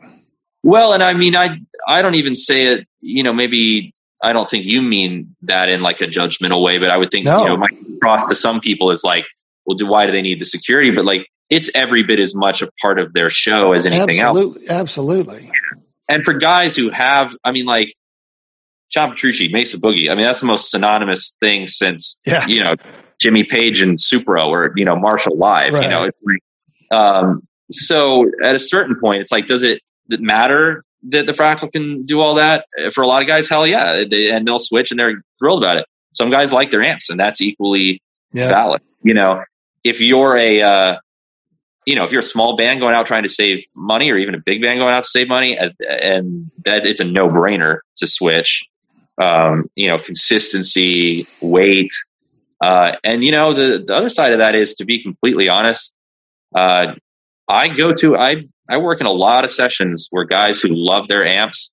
Well, and I mean, I don't even say it, you know, maybe I don't think you mean that in like a judgmental way, but I would think, you know, my cross to some people is like, well, why do they need the security? But like, it's every bit as much a part of their show as anything else. Absolutely. And for guys who have, I mean, like John Petrucci, Mesa Boogie, I mean, that's the most synonymous thing since, you know, Jimmy Page and Supro or, you know, Marshall Live, you know, it's like, so at a certain point, it's like, does it matter that the Fractal can do all that? For a lot of guys, hell yeah. And they'll switch and they're thrilled about it. Some guys like their amps, and that's equally valid. You know, if you're a, you know, if you're a small band going out trying to save money, or even a big band going out to save money, and that it's a no brainer to switch, you know, consistency, weight. And you know, the other side of that is, to be completely honest, I work in a lot of sessions where guys who love their amps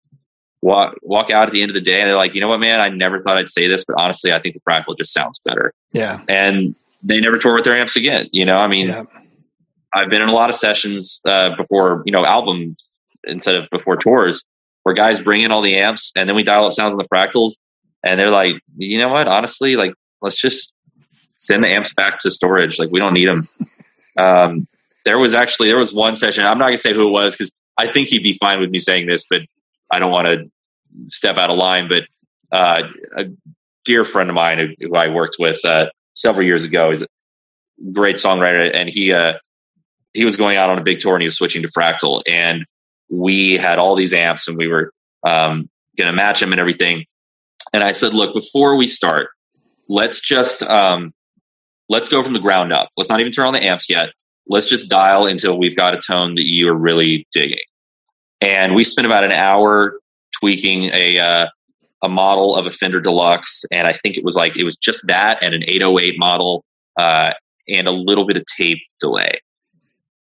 walk out at the end of the day and they're like, you know what, man, I never thought I'd say this, but honestly, I think the Fractal just sounds better. Yeah. And they never tour with their amps again. You know, I mean, I've been in a lot of sessions before, you know, albums instead of before tours, where guys bring in all the amps and then we dial up sounds on the Fractals, and they're like, you know what, honestly, like, let's just send the amps back to storage. Like, we don't need them. There was one session. I'm not going to say who it was, because I think he'd be fine with me saying this, but I don't want to step out of line. But a dear friend of mine who I worked with several years ago is a great songwriter. And he was going out on a big tour, and he was switching to Fractal. And we had all these amps, and we were going to match them and everything. And I said, look, before we start, let's just let's go from the ground up. Let's not even turn on the amps yet. Let's just dial until we've got a tone that you are really digging. And we spent about an hour tweaking a model of a Fender Deluxe, and I think it was just that and an 808 model and a little bit of tape delay.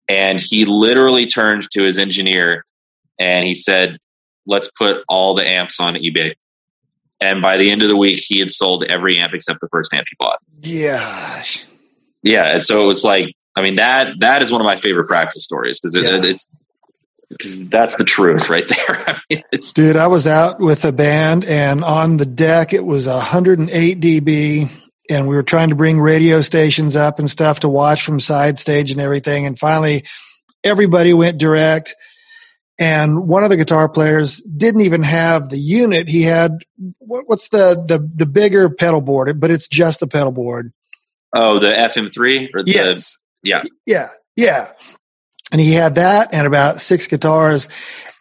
And he literally turned to his engineer and he said, "Let's put all the amps on eBay." And by the end of the week, he had sold every amp except the first amp he bought. Gosh. Yeah, and so it was like, I mean, that is one of my favorite Fractal stories, because it's because that's the truth right there. I mean, dude, I was out with a band, and on the deck it was 108 dB, and we were trying to bring radio stations up and stuff to watch from side stage and everything. And finally, everybody went direct, and one of the guitar players didn't even have the unit. He had what's the bigger pedal board, but it's just the pedal board. Oh, the FM3 or yes. Yeah. And he had that and about 6 guitars,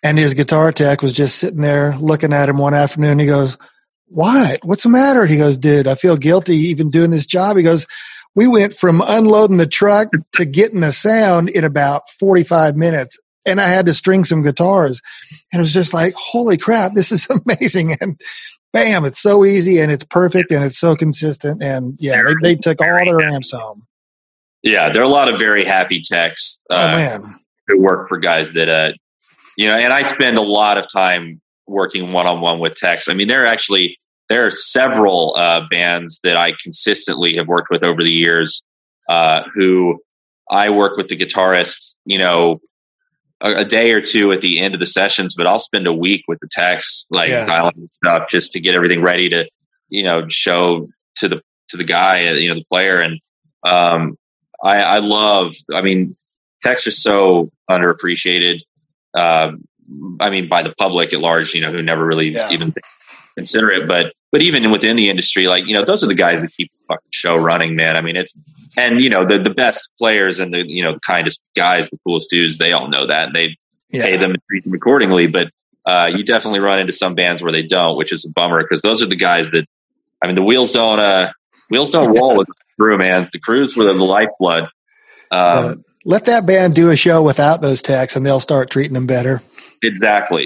and his guitar tech was just sitting there looking at him one afternoon. He goes, "What? What's the matter?" He goes, "Dude, I feel guilty even doing this job." He goes, "We went from unloading the truck to getting a sound in about 45 minutes. And I had to string some guitars." And it was just like, holy crap, this is amazing. And bam, it's so easy, and it's perfect, and it's so consistent. And yeah, they took all their amps home. Yeah, there are a lot of very happy techs who work for guys that, you know, and I spend a lot of time working one-on-one with techs. I mean, there are several bands that I consistently have worked with over the years who I work with the guitarist, you know, a day or two at the end of the sessions, but I'll spend a week with the techs, like dialing and stuff, just to get everything ready to, you know, show to the guy, you know, the player. And, I mean, techs are so underappreciated. I mean, by the public at large, you know, who never really even consider it, but even within the industry, like, you know, those are the guys that keep the fucking show running, man. I mean, and you know, the best players and the, you know, kindest guys, the coolest dudes, they all know that, and they pay them and treat them accordingly. But, you definitely run into some bands where they don't, which is a bummer, because those are the guys that, I mean, the wheels don't roll with crew, man. The crews were the lifeblood. Let that band do a show without those techs, and they'll start treating them better. Exactly.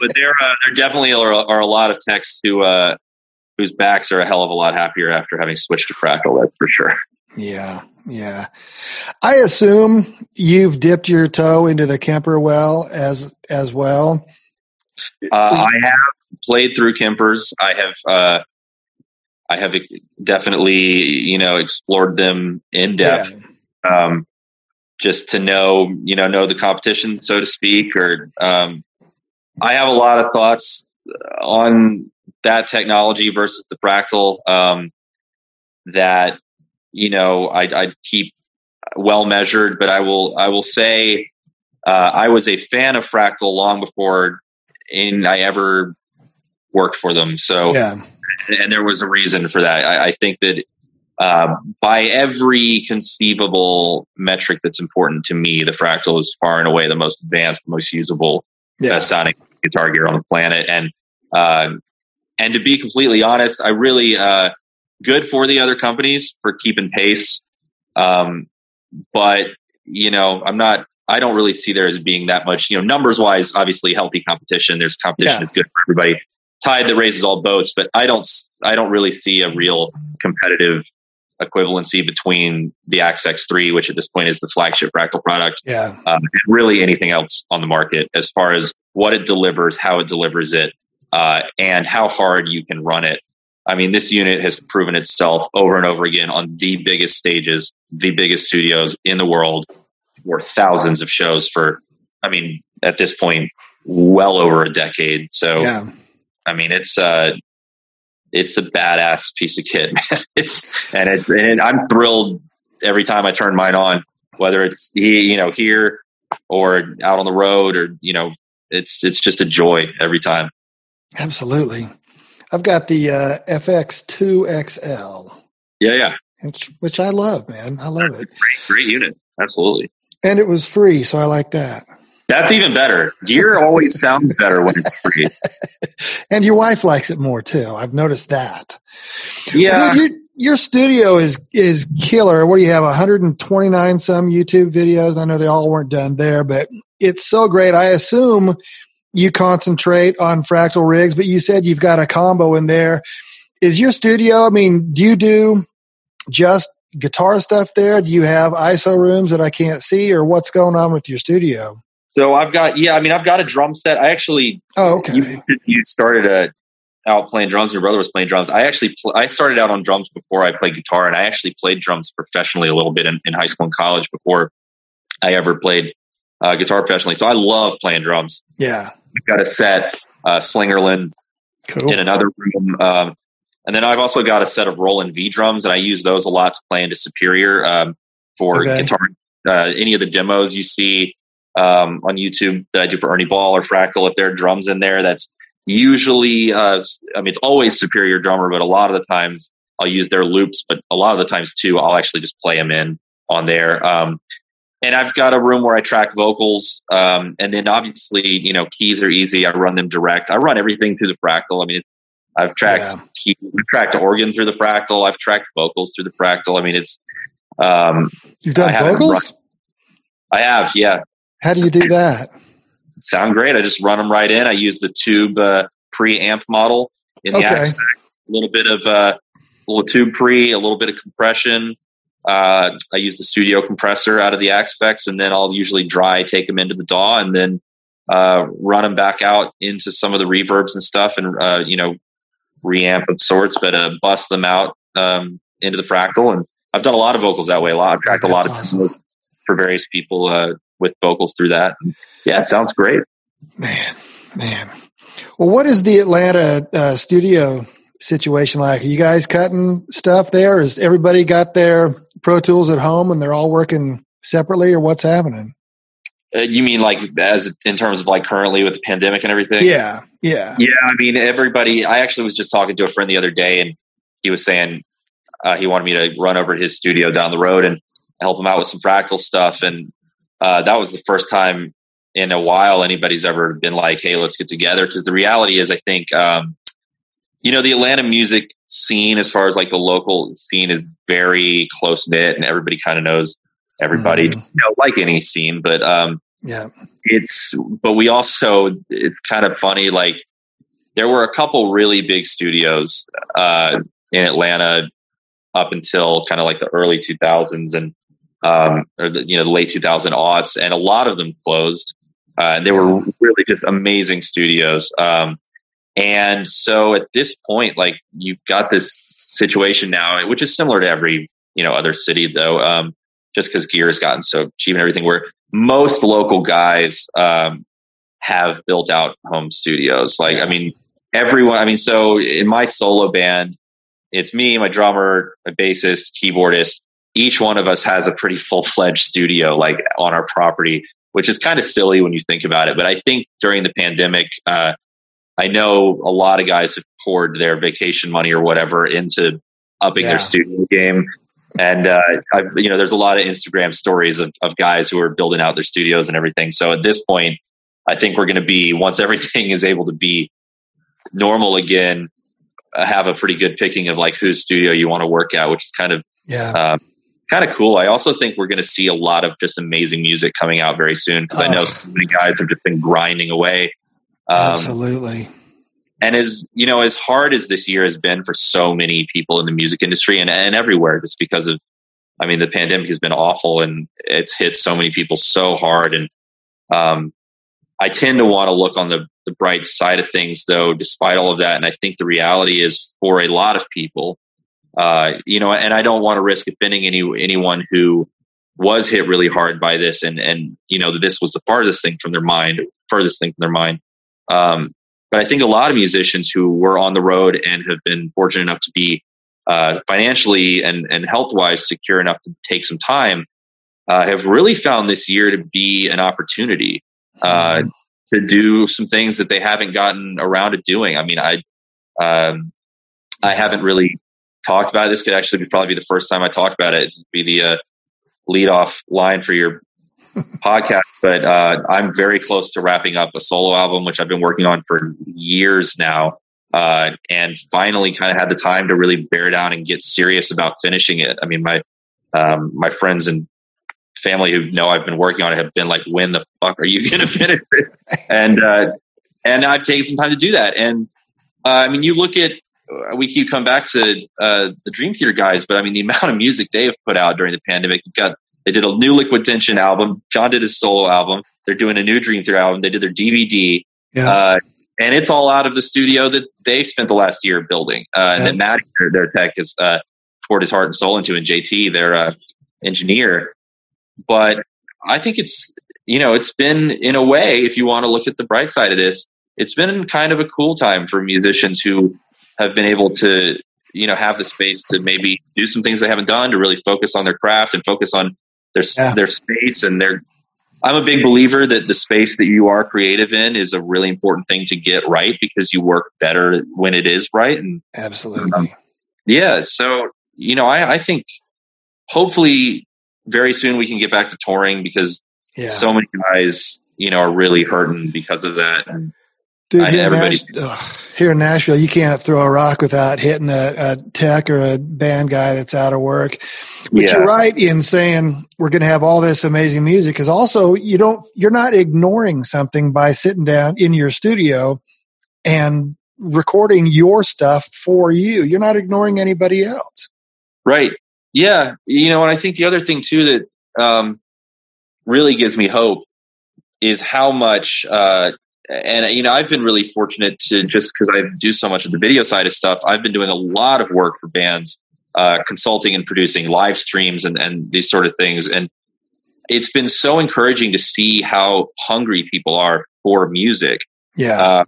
But there definitely are a lot of techs who whose backs are a hell of a lot happier after having switched to Fractal, that's for sure. Yeah. Yeah. I assume you've dipped your toe into the Kemper well as well. I have played through Kempers. I have definitely, you know, explored them in depth, yeah. Just to know the competition, so to speak, or, I have a lot of thoughts on that technology versus the Fractal, that, you know, I keep well measured, but I will say, I was a fan of Fractal long before I ever worked for them. So, yeah. And there was a reason for that. I think that, by every conceivable metric that's important to me, the Fractal is far and away the most advanced, most usable, best sounding guitar gear on the planet. And to be completely honest, I really, good for the other companies for keeping pace. But you know, I don't really see there as being that much, you know, numbers wise, obviously healthy competition. There's competition is good for everybody. Tide that raises all boats, but I don't really see a real competitive equivalency between the AxeFX 3, which at this point is the flagship Fractal product, and really anything else on the market as far as what it delivers, how it delivers it, and how hard you can run it. I mean, this unit has proven itself over and over again on the biggest stages, the biggest studios in the world for thousands of shows for, I mean, at this point, well over a decade. So, yeah. I mean, it's a badass piece of kit, man. And I'm thrilled every time I turn mine on, whether it's, you know, here or out on the road or, you know, it's just a joy every time. Absolutely. I've got the FX2XL. Yeah, yeah. Which I love, man. I love it. Great unit. Absolutely. And it was free, so I like that. That's even better. Gear always sounds better when it's free. And your wife likes it more, too. I've noticed that. Yeah. Dude, your studio is killer. What do you have, 129-some YouTube videos? I know they all weren't done there, but it's so great. I assume you concentrate on Fractal rigs, but you said you've got a combo in there. Is your studio, I mean, do you do just guitar stuff there? Do you have ISO rooms that I can't see, or what's going on with your studio? So I've got a drum set. I actually, you started out playing drums. Your brother was playing drums. I started out on drums before I played guitar, and I actually played drums professionally a little bit in high school and college before I ever played guitar professionally. So I love playing drums. Yeah. I've got a set, Slingerland in another room. And then I've also got a set of Roland V drums, and I use those a lot to play into Superior for guitar. Any of the demos you see on YouTube that I do for Ernie Ball or Fractal, if there are drums in there, that's usually, it's always Superior drummer, but a lot of the times I'll use their loops, but a lot of the times too, I'll actually just play them in on there. And I've got a room where I track vocals. And then obviously, you know, keys are easy. I run them direct. I run everything through the Fractal. I mean, I've tracked keys, I've tracked organ through the Fractal. I've tracked vocals through the Fractal. I mean, it's, you've done vocals? I have. Yeah. How do you do that? Sound great. I just run them right in. I use the Tube, preamp model in the AxeFX. A little bit of, little Tube pre, a little bit of compression. I use the studio compressor out of the AxeFX, and then I'll usually dry take them into the DAW, and then run them back out into some of the reverbs and stuff, and reamp of sorts, but bust them out into the Fractal. And I've done a lot of vocals that way. I've tracked a lot of vocals for various people with vocals through that. And yeah, it sounds great, man. Well, what is the Atlanta studio situation like? Are you guys cutting stuff there? Is everybody got their Pro Tools at home and they're all working separately, or what's happening? You mean like as in terms of like currently with the pandemic and everything? Yeah. I mean, everybody, I actually was just talking to a friend the other day, and he was saying he wanted me to run over to his studio down the road and help him out with some Fractal stuff. And that was the first time in a while anybody's ever been like, hey, let's get together. Because the reality is, I think, the Atlanta music scene, as far as like the local scene, is very close knit, and everybody kind of knows everybody, like any scene, but we also, it's kind of funny. Like there were a couple really big studios in Atlanta up until kind of like the early 2000s and the late 2000s, and a lot of them closed. And they were really just amazing studios. And so at this point, like, you've got this situation now, which is similar to every, other city though, just because gear has gotten so cheap and everything, where most local guys have built out home studios. Like, I mean, everyone, so in my solo band, it's me, my drummer, my bassist, keyboardist. Each one of us has a pretty full-fledged studio, like, on our property, which is kind of silly when you think about it. But I think during the pandemic, I know a lot of guys have poured their vacation money or whatever into upping their studio game. And, there's a lot of Instagram stories of guys who are building out their studios and everything. So at this point, I think we're going to be, once everything is able to be normal again, have a pretty good picking of like whose studio you want to work at, which is kind of cool. I also think we're going to see a lot of just amazing music coming out very soon, because I know so many guys have just been grinding away. Absolutely. And as hard as this year has been for so many people in the music industry and everywhere, just because of, the pandemic has been awful and it's hit so many people so hard. And I tend to want to look on the bright side of things, though, despite all of that. And I think the reality is, for a lot of people, and I don't want to risk offending anyone who was hit really hard by this, and this was the furthest thing from their mind. But I think a lot of musicians who were on the road and have been fortunate enough to be financially and health-wise secure enough to take some time have really found this year to be an opportunity to do some things that they haven't gotten around to doing. I haven't really talked about it. This could actually probably be the first time I talk about it. It'd be the lead-off line for your podcast, but I'm very close to wrapping up a solo album, which I've been working on for years now, and finally kind of had the time to really bear down and get serious about finishing it. My friends and family who know I've been working on it have been like, when the fuck are you gonna finish this? And I've taken some time to do that. And you look at, we keep coming back to the Dream Theater guys, but the amount of music they have put out during the pandemic. They did a new Liquid Tension album. John did his solo album. They're doing a new Dream Theater album. They did their DVD. Yeah. And it's all out of the studio that they spent the last year building. And then Matt, their tech, has poured his heart and soul into, and JT, their engineer. But I think it's been, in a way, if you want to look at the bright side of this, it's been kind of a cool time for musicians who have been able to, have the space to maybe do some things they haven't done, to really focus on their craft and focus on their space and their. I'm a big believer that the space that you are creative in is a really important thing to get right, because you work better when it is right. And absolutely, So I think hopefully very soon we can get back to touring, because so many guys are really hurting because of that. And dude, here in Nashville, you can't throw a rock without hitting a tech or a band guy that's out of work. But you're right in saying we're going to have all this amazing music, because also you're not ignoring something by sitting down in your studio and recording your stuff for you. You're not ignoring anybody else. Right. Yeah. And I think the other thing too that really gives me hope is how much, and, I've been really fortunate to, just because I do so much of the video side of stuff, I've been doing a lot of work for bands, consulting and producing live streams and these sort of things. And it's been so encouraging to see how hungry people are for music. Yeah.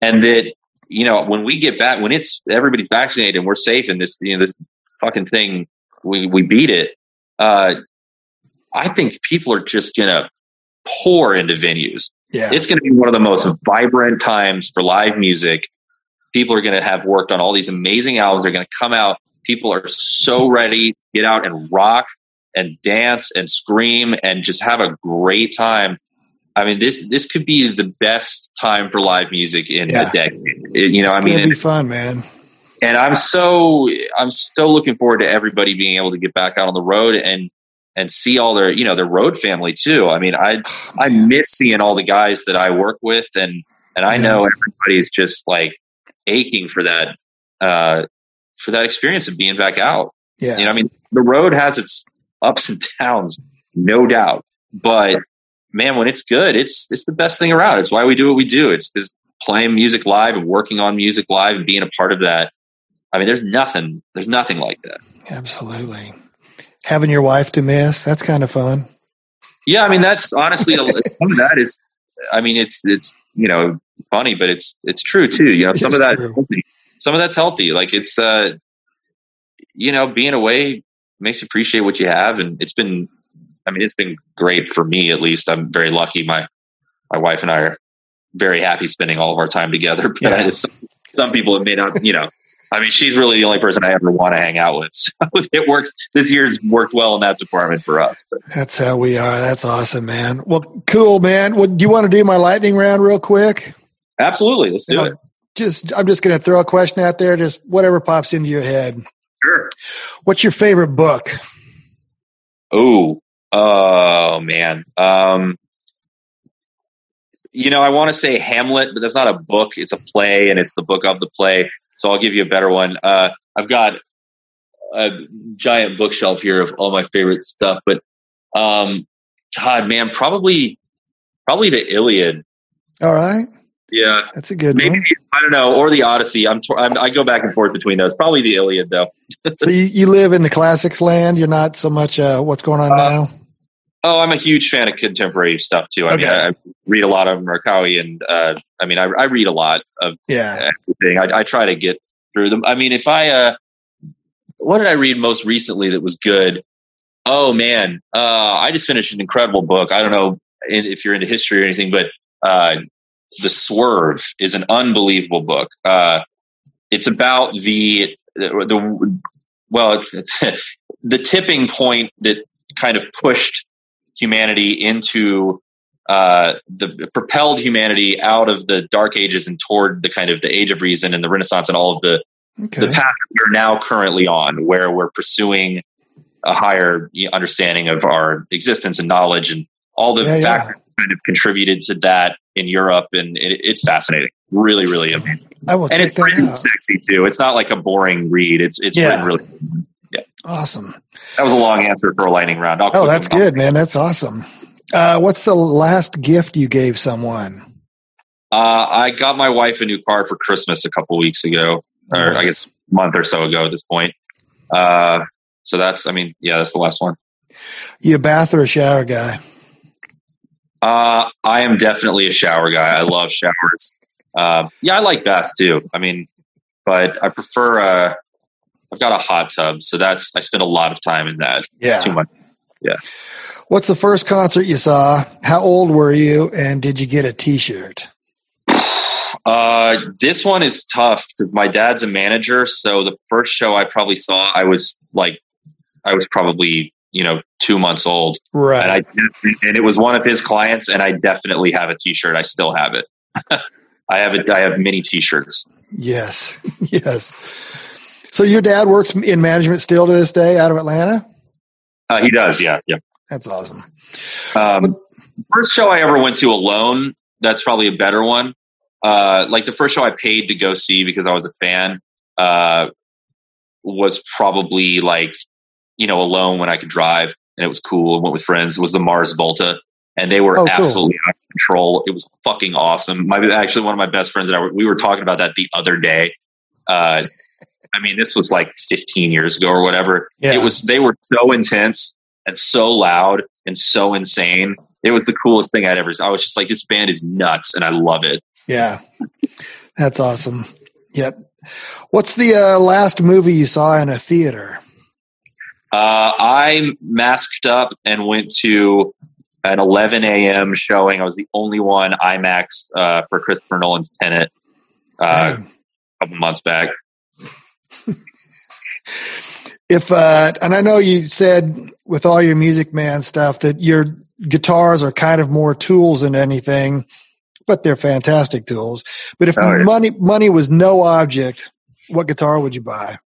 And that, when we get back, when it's everybody's vaccinated and we're safe and this, this fucking thing, we beat it. I think people are just going to pour into venues. Yeah. It's going to be one of the most vibrant times for live music. People are going to have worked on all these amazing albums. They're going to come out. People are so ready to get out and rock and dance and scream and just have a great time. This could be the best time for live music in a decade. It's going to be fun, man. And I'm so looking forward to everybody being able to get back out on the road and see all their, their road family too. I miss seeing all the guys that I work with and And I know everybody's just like aching for that experience of being back out. Yeah. You know, I mean, the road has its ups and downs, no doubt. But man, when it's good, it's the best thing around. It's why we do what we do. It's playing music live and working on music live and being a part of that. I mean, there's nothing like that. Absolutely. Having your wife to miss, that's kind of fun. Yeah. I mean, that's honestly, some of that is, I mean, it's, you know, funny, but it's true too. You know, some of that's healthy. Like it's, you know, being away makes you appreciate what you have. And it's been great for me, at least. I'm very lucky. My wife and I are very happy spending all of our time together, but yeah. Some people it may not, you know, I mean, she's really the only person I ever want to hang out with. So it works. This year's worked well in that department for us. But. That's how we are. That's awesome, man. Well, cool, man. Do you want to do my lightning round real quick? Absolutely. Let's do it. I'm just going to throw a question out there. Just whatever pops into your head. Sure. What's your favorite book? Oh, man. You know, I want to say Hamlet, but that's not a book. It's a play, and it's the book of the play. So I'll give you a better one. I've got a giant bookshelf here of all my favorite stuff, but God, man, probably the Iliad. All right. Yeah. That's a good one. I don't know. Or the Odyssey. I go back and forth between those. Probably the Iliad though. So you live in the classics land. You're not so much what's going on now. Oh, I'm a huge fan of contemporary stuff too. I mean, I read a lot of Murakami, and I read a lot of everything. I try to get through them. I mean, if I what did I read most recently that was good? Oh man, I just finished an incredible book. I don't know if you're into history or anything, but The Swerve is an unbelievable book. It's about it's the tipping point that kind of pushed humanity into propelled humanity out of the Dark Ages and toward the kind of the Age of Reason and the Renaissance and all of the path we're now currently on, where we're pursuing a higher understanding of our existence and knowledge and all the factors kind of contributed to that in Europe. And it's fascinating. Really, really amazing. And it's written sexy too. It's not like a boring read. It's really yeah. Awesome. That was a long answer for a lightning round. That's good, man. That's awesome. What's the last gift you gave someone? I got my wife a new car for Christmas a couple weeks ago, or nice. I guess a month or so ago at this point. So that's the last one. You a bath or a shower guy? I am definitely a shower guy. I love showers. I like baths too. I mean, but I prefer, I've got a hot tub, so I spend a lot of time in that. Yeah. Too much. Yeah. What's the first concert you saw? How old were you? And did you get a t-shirt? This one is tough because my dad's a manager. So the first show I probably saw, I was probably, 2 months old. Right. And it was one of his clients, and I definitely have a t-shirt. I still have it. I have many t-shirts. Yes. Yes. So your dad works in management still to this day out of Atlanta? He does, yeah. Yeah. That's awesome. First show I ever went to alone, that's probably a better one. Like the first show I paid to go see because I was a fan was probably alone when I could drive, and it was cool. I went with friends. It was the Mars Volta, and they were absolutely out of control. It was fucking awesome. Actually, one of my best friends and I, we were talking about that the other day. This was like 15 years ago or whatever. Yeah. They were so intense and so loud and so insane. It was the coolest thing I'd ever seen. I was just like, this band is nuts and I love it. Yeah. That's awesome. Yep. What's the last movie you saw in a theater? I masked up and went to an 11 a.m. showing. I was the only one IMAX for Christopher Nolan's Tenet a couple months back. And I know you said with all your Music Man stuff that your guitars are kind of more tools than anything, but they're fantastic tools. But if money was no object, what guitar would you buy?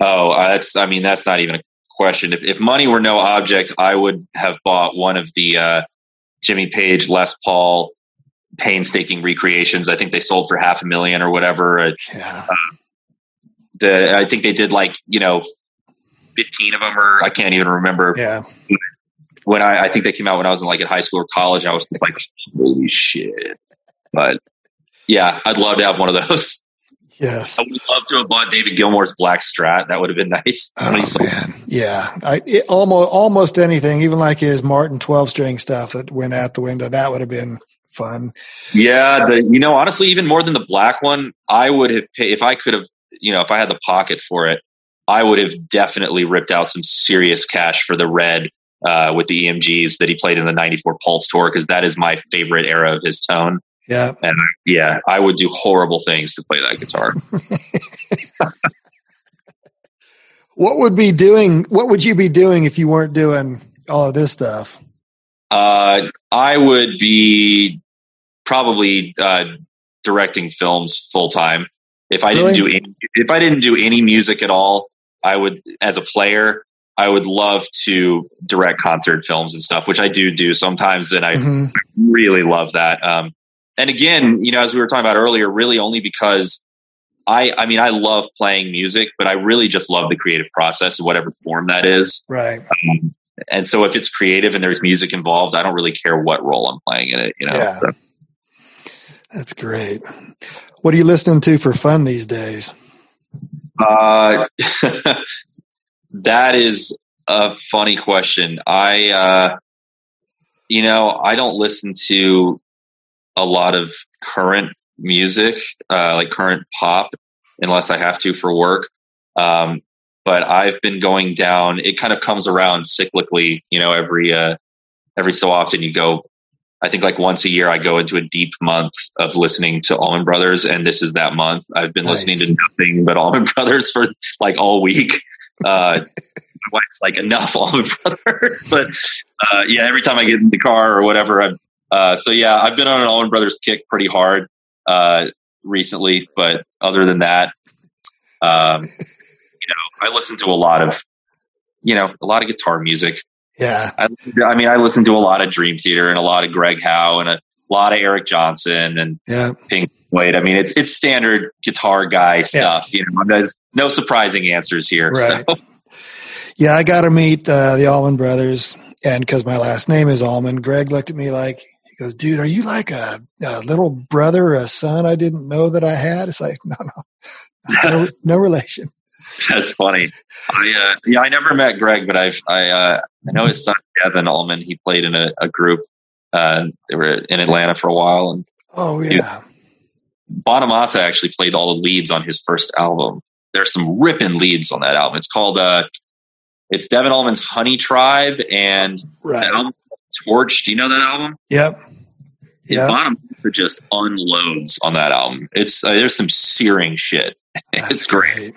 Oh, that's not even a question. If money were no object, I would have bought one of the Jimmy Page Les Paul painstaking recreations. I think they sold for $500,000 or whatever. Yeah. I think they did 15 of them, or I can't even remember. Yeah. When I think they came out when I was in in high school or college, I was just like, holy shit. But yeah, I'd love to have one of those. Yes. I would love to have bought David Gilmour's Black Strat. That would have been nice. Oh, man. Yeah. Almost anything, even his Martin 12-string stuff that went out the window, that would have been fun. Yeah. Honestly, even more than the black one, I would have paid, if I could have, if I had the pocket for it, I would have definitely ripped out some serious cash for the red with the EMGs that he played in the 94 Pulse Tour, because that is my favorite era of his tone. Yeah. And yeah, I would do horrible things to play that guitar. What would you be doing if you weren't doing all of this stuff? I would be probably directing films full time. If I didn't do any music at all, I would, as a player, I would love to direct concert films and stuff, which I do sometimes. And I really love that. And again, as we were talking about earlier, really only because I love playing music, but I really just love the creative process in whatever form that is. Right. And so if it's creative and there's music involved, I don't really care what role I'm playing in it. Yeah. So. That's great. What are you listening to for fun these days? That is a funny question. I don't listen to a lot of current music, like current pop, unless I have to for work. But I've been going down, it kind of comes around cyclically, every so often you go, I think once a year I go into a deep month of listening to Allman Brothers. And this is that month. I've been listening to nothing but Allman Brothers for all week. My wife's enough Allman Brothers, but yeah, every time I get in the car or whatever, I've been on an Allman Brothers kick pretty hard recently, but other than that, I listen to a lot of guitar music. Yeah, I listen to a lot of Dream Theater and a lot of Greg Howe and a lot of Eric Johnson and Pink Floyd. It's standard guitar guy stuff. There's no surprising answers here. Right. So. Yeah, I got to meet the Allman Brothers, and because my last name is Allman, Greg looked at me he goes, "Dude, are you a little brother or a son I didn't know that I had?" It's no relation. That's funny. I never met Greg, but I know his son Kevin Allman. He played in a group. They were in Atlanta for a while, and Bonamas actually played all the leads on his first album. There's some ripping leads on that album. It's called it's Devin Allman's Honey Tribe, and that album Torch. Do you know that album? Yep. Yeah. Bonamas just unloads on that album. It's there's some searing shit. It's great.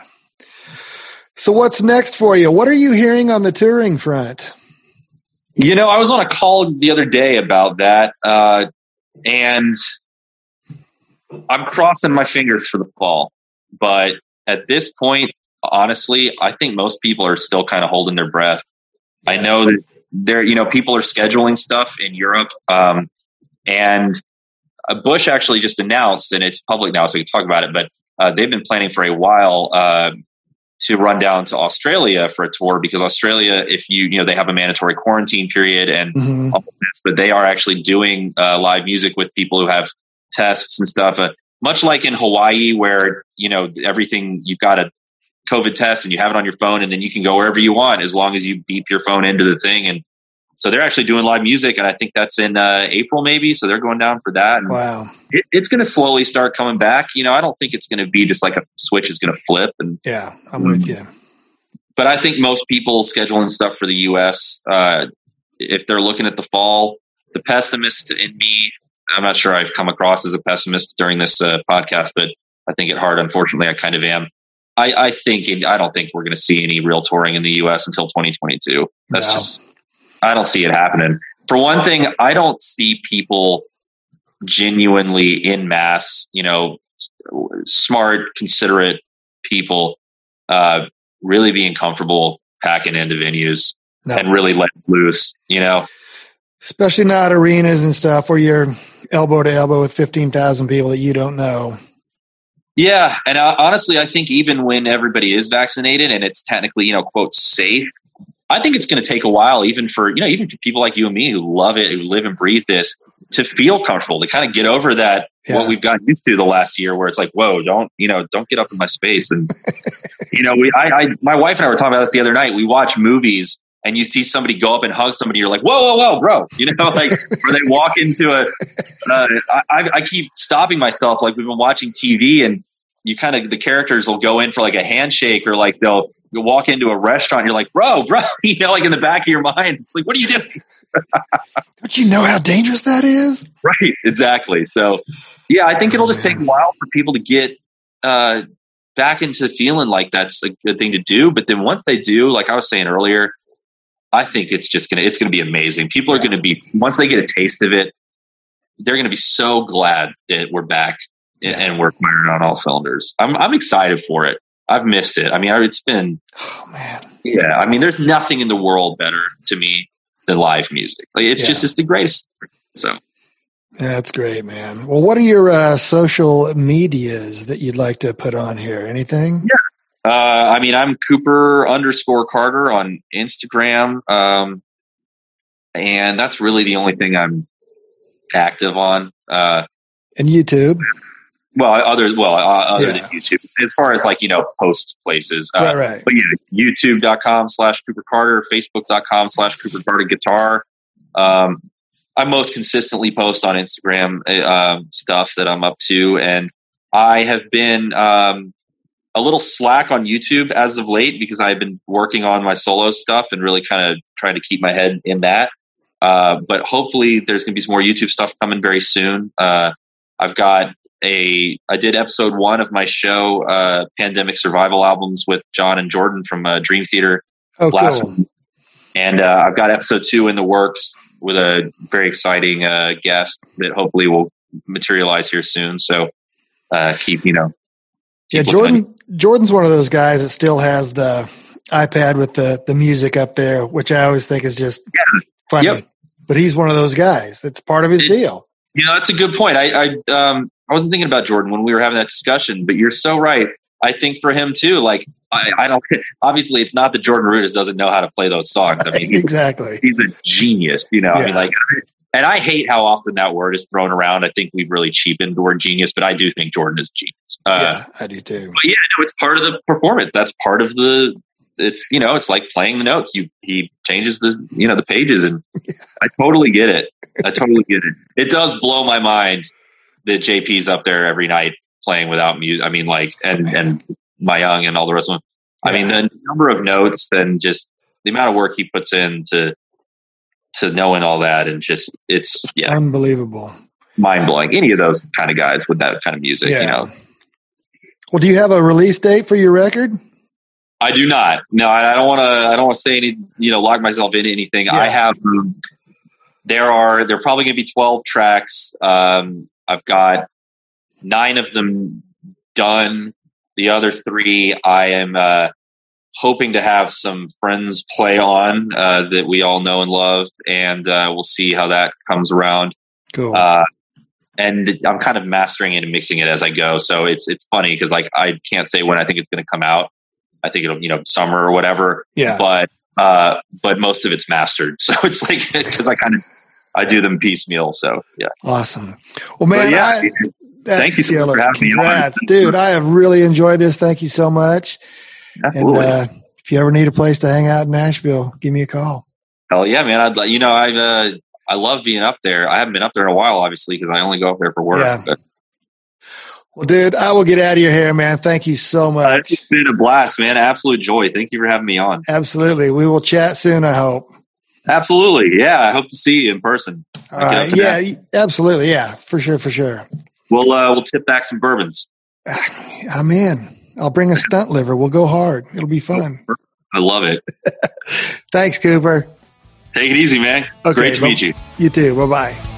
So what's next for you? What are you hearing on the touring front? I was on a call the other day about that, and I'm crossing my fingers for the fall. But at this point, honestly, I think most people are still kind of holding their breath. I know that people are scheduling stuff in Europe, and Bush actually just announced, and it's public now, so we can talk about it, but they've been planning for a while to run down to Australia for a tour, because Australia, if they have a mandatory quarantine period and all this, but they are actually doing live music with people who have tests and stuff. Much like in Hawaii, where, everything, you've got a COVID test and you have it on your phone and then you can go wherever you want as long as you beep your phone into the thing. And so they're actually doing live music, and I think that's in April maybe. So they're going down for that. And wow. It's going to slowly start coming back. I don't think it's going to be just like a switch is going to flip. And yeah, I'm with you. But I think most people scheduling stuff for the US, if they're looking at the fall, the pessimist in me, I'm not sure I've come across as a pessimist during this podcast, but I think at heart, unfortunately, I kind of am. I don't think we're going to see any real touring in the US until 2022. That's I don't see it happening. For one thing, I don't see people genuinely in mass, smart, considerate people really being comfortable packing into venues and really letting loose. Especially not arenas and stuff where you're elbow to elbow with 15,000 people that you don't know. Yeah. And honestly, I think even when everybody is vaccinated and it's technically, you know, quote, safe, I think it's going to take a while, even for, you know, even for people like you and me who love it, who live and breathe this, to feel comfortable, to kind of get over that, what we've gotten used to the last year where it's like, whoa, don't get up in my space. And, you know, my wife and I were talking about this the other night. We watch movies and you see somebody go up and hug somebody. You're like, whoa, whoa, whoa, bro. You know, like, or they walk into I keep stopping myself. Like, we've been watching TV and you kind of, the characters will go in for like a handshake, or like you'll walk into a restaurant and you're like, bro, you know, like in the back of your mind, it's like, what are you doing? Don't you know how dangerous that is? Right. Exactly. So yeah, I think it'll just take a while for people to get back into feeling like that's a good thing to do. But then once they do, like I was saying earlier, I think it's going to be amazing. People are going to be, once they get a taste of it, they're going to be so glad that we're back and we're firing on all cylinders. I'm excited for it. I've missed it. I mean, it's been, yeah. I mean, there's nothing in the world better to me than live music. Like, it's the greatest. So that's great, man. Well, what are your social medias that you'd like to put on here? Anything? Yeah. I mean, I'm Cooper_Carter on Instagram. And that's really the only thing I'm active on. And YouTube. Well, other than YouTube, as far as like, you know, post places, right. But yeah, youtube.com/Cooper Carter, facebook.com/Cooper Carter guitar. I most consistently post on Instagram, stuff that I'm up to. And I have been, a little slack on YouTube as of late because I've been working on my solo stuff and really kind of trying to keep my head in that. But hopefully there's going to be some more YouTube stuff coming very soon. I did episode 1 of my show, Pandemic Survival Albums, with John and Jordan from Dream Theater last week. And I've got episode 2 in the works with a very exciting guest that hopefully will materialize here soon. So Jordan's one of those guys that still has the iPad with the music up there, which I always think is just funny. Yep. But he's one of those guys. That's part of his deal. You know, that's a good point. I wasn't thinking about Jordan when we were having that discussion, but you're so right. I think for him too, like I don't, obviously it's not that Jordan Rudess doesn't know how to play those songs. I mean, he's a genius, you know, I mean, like, and I hate how often that word is thrown around. I think we've really cheapened the word genius, but I do think Jordan is genius. I do too. But yeah, no, it's part of the performance. That's part of you know, it's like playing the notes. He changes the pages, and I totally get it. It does blow my mind that JP's up there every night playing without music. I mean, like, and Myung and all the rest of them. I mean, the number of notes and just the amount of work he puts in to knowing all that, and just it's unbelievable, mind blowing. Any of those kind of guys with that kind of music, you know. Well, do you have a release date for your record? I do not. No, I don't want to. I don't want to say any. You know, lock myself into anything. Yeah. I have. There are probably going to be 12 tracks. I've got 9 of them done. The other 3, I am hoping to have some friends play on that we all know and love, and we'll see how that comes around. Cool. And I'm kind of mastering it and mixing it as I go. So it's funny because like I can't say when I think it's going to come out. I think it'll, you know, summer or whatever, but most of it's mastered. So it's like, cause I do them piecemeal. So yeah. Awesome. Well, man, thank you so much for having me on. Dude, I have really enjoyed this. Thank you so much. Absolutely. And, if you ever need a place to hang out in Nashville, give me a call. Hell yeah, man. I love being up there. I haven't been up there in a while, obviously, cause I only go up there for work. Yeah. But. Well, dude, I will get out of your hair, man. Thank you so much. It's been a blast, man. Absolute joy. Thank you for having me on. Absolutely. We will chat soon, I hope. Absolutely. Yeah. I hope to see you in person. All right. Yeah, absolutely. Yeah, for sure. We'll tip back some bourbons. I'm in. I'll bring a stunt liver. We'll go hard. It'll be fun. I love it. Thanks, Cooper. Take it easy, man. Okay, Great to meet you. You too. Bye-bye.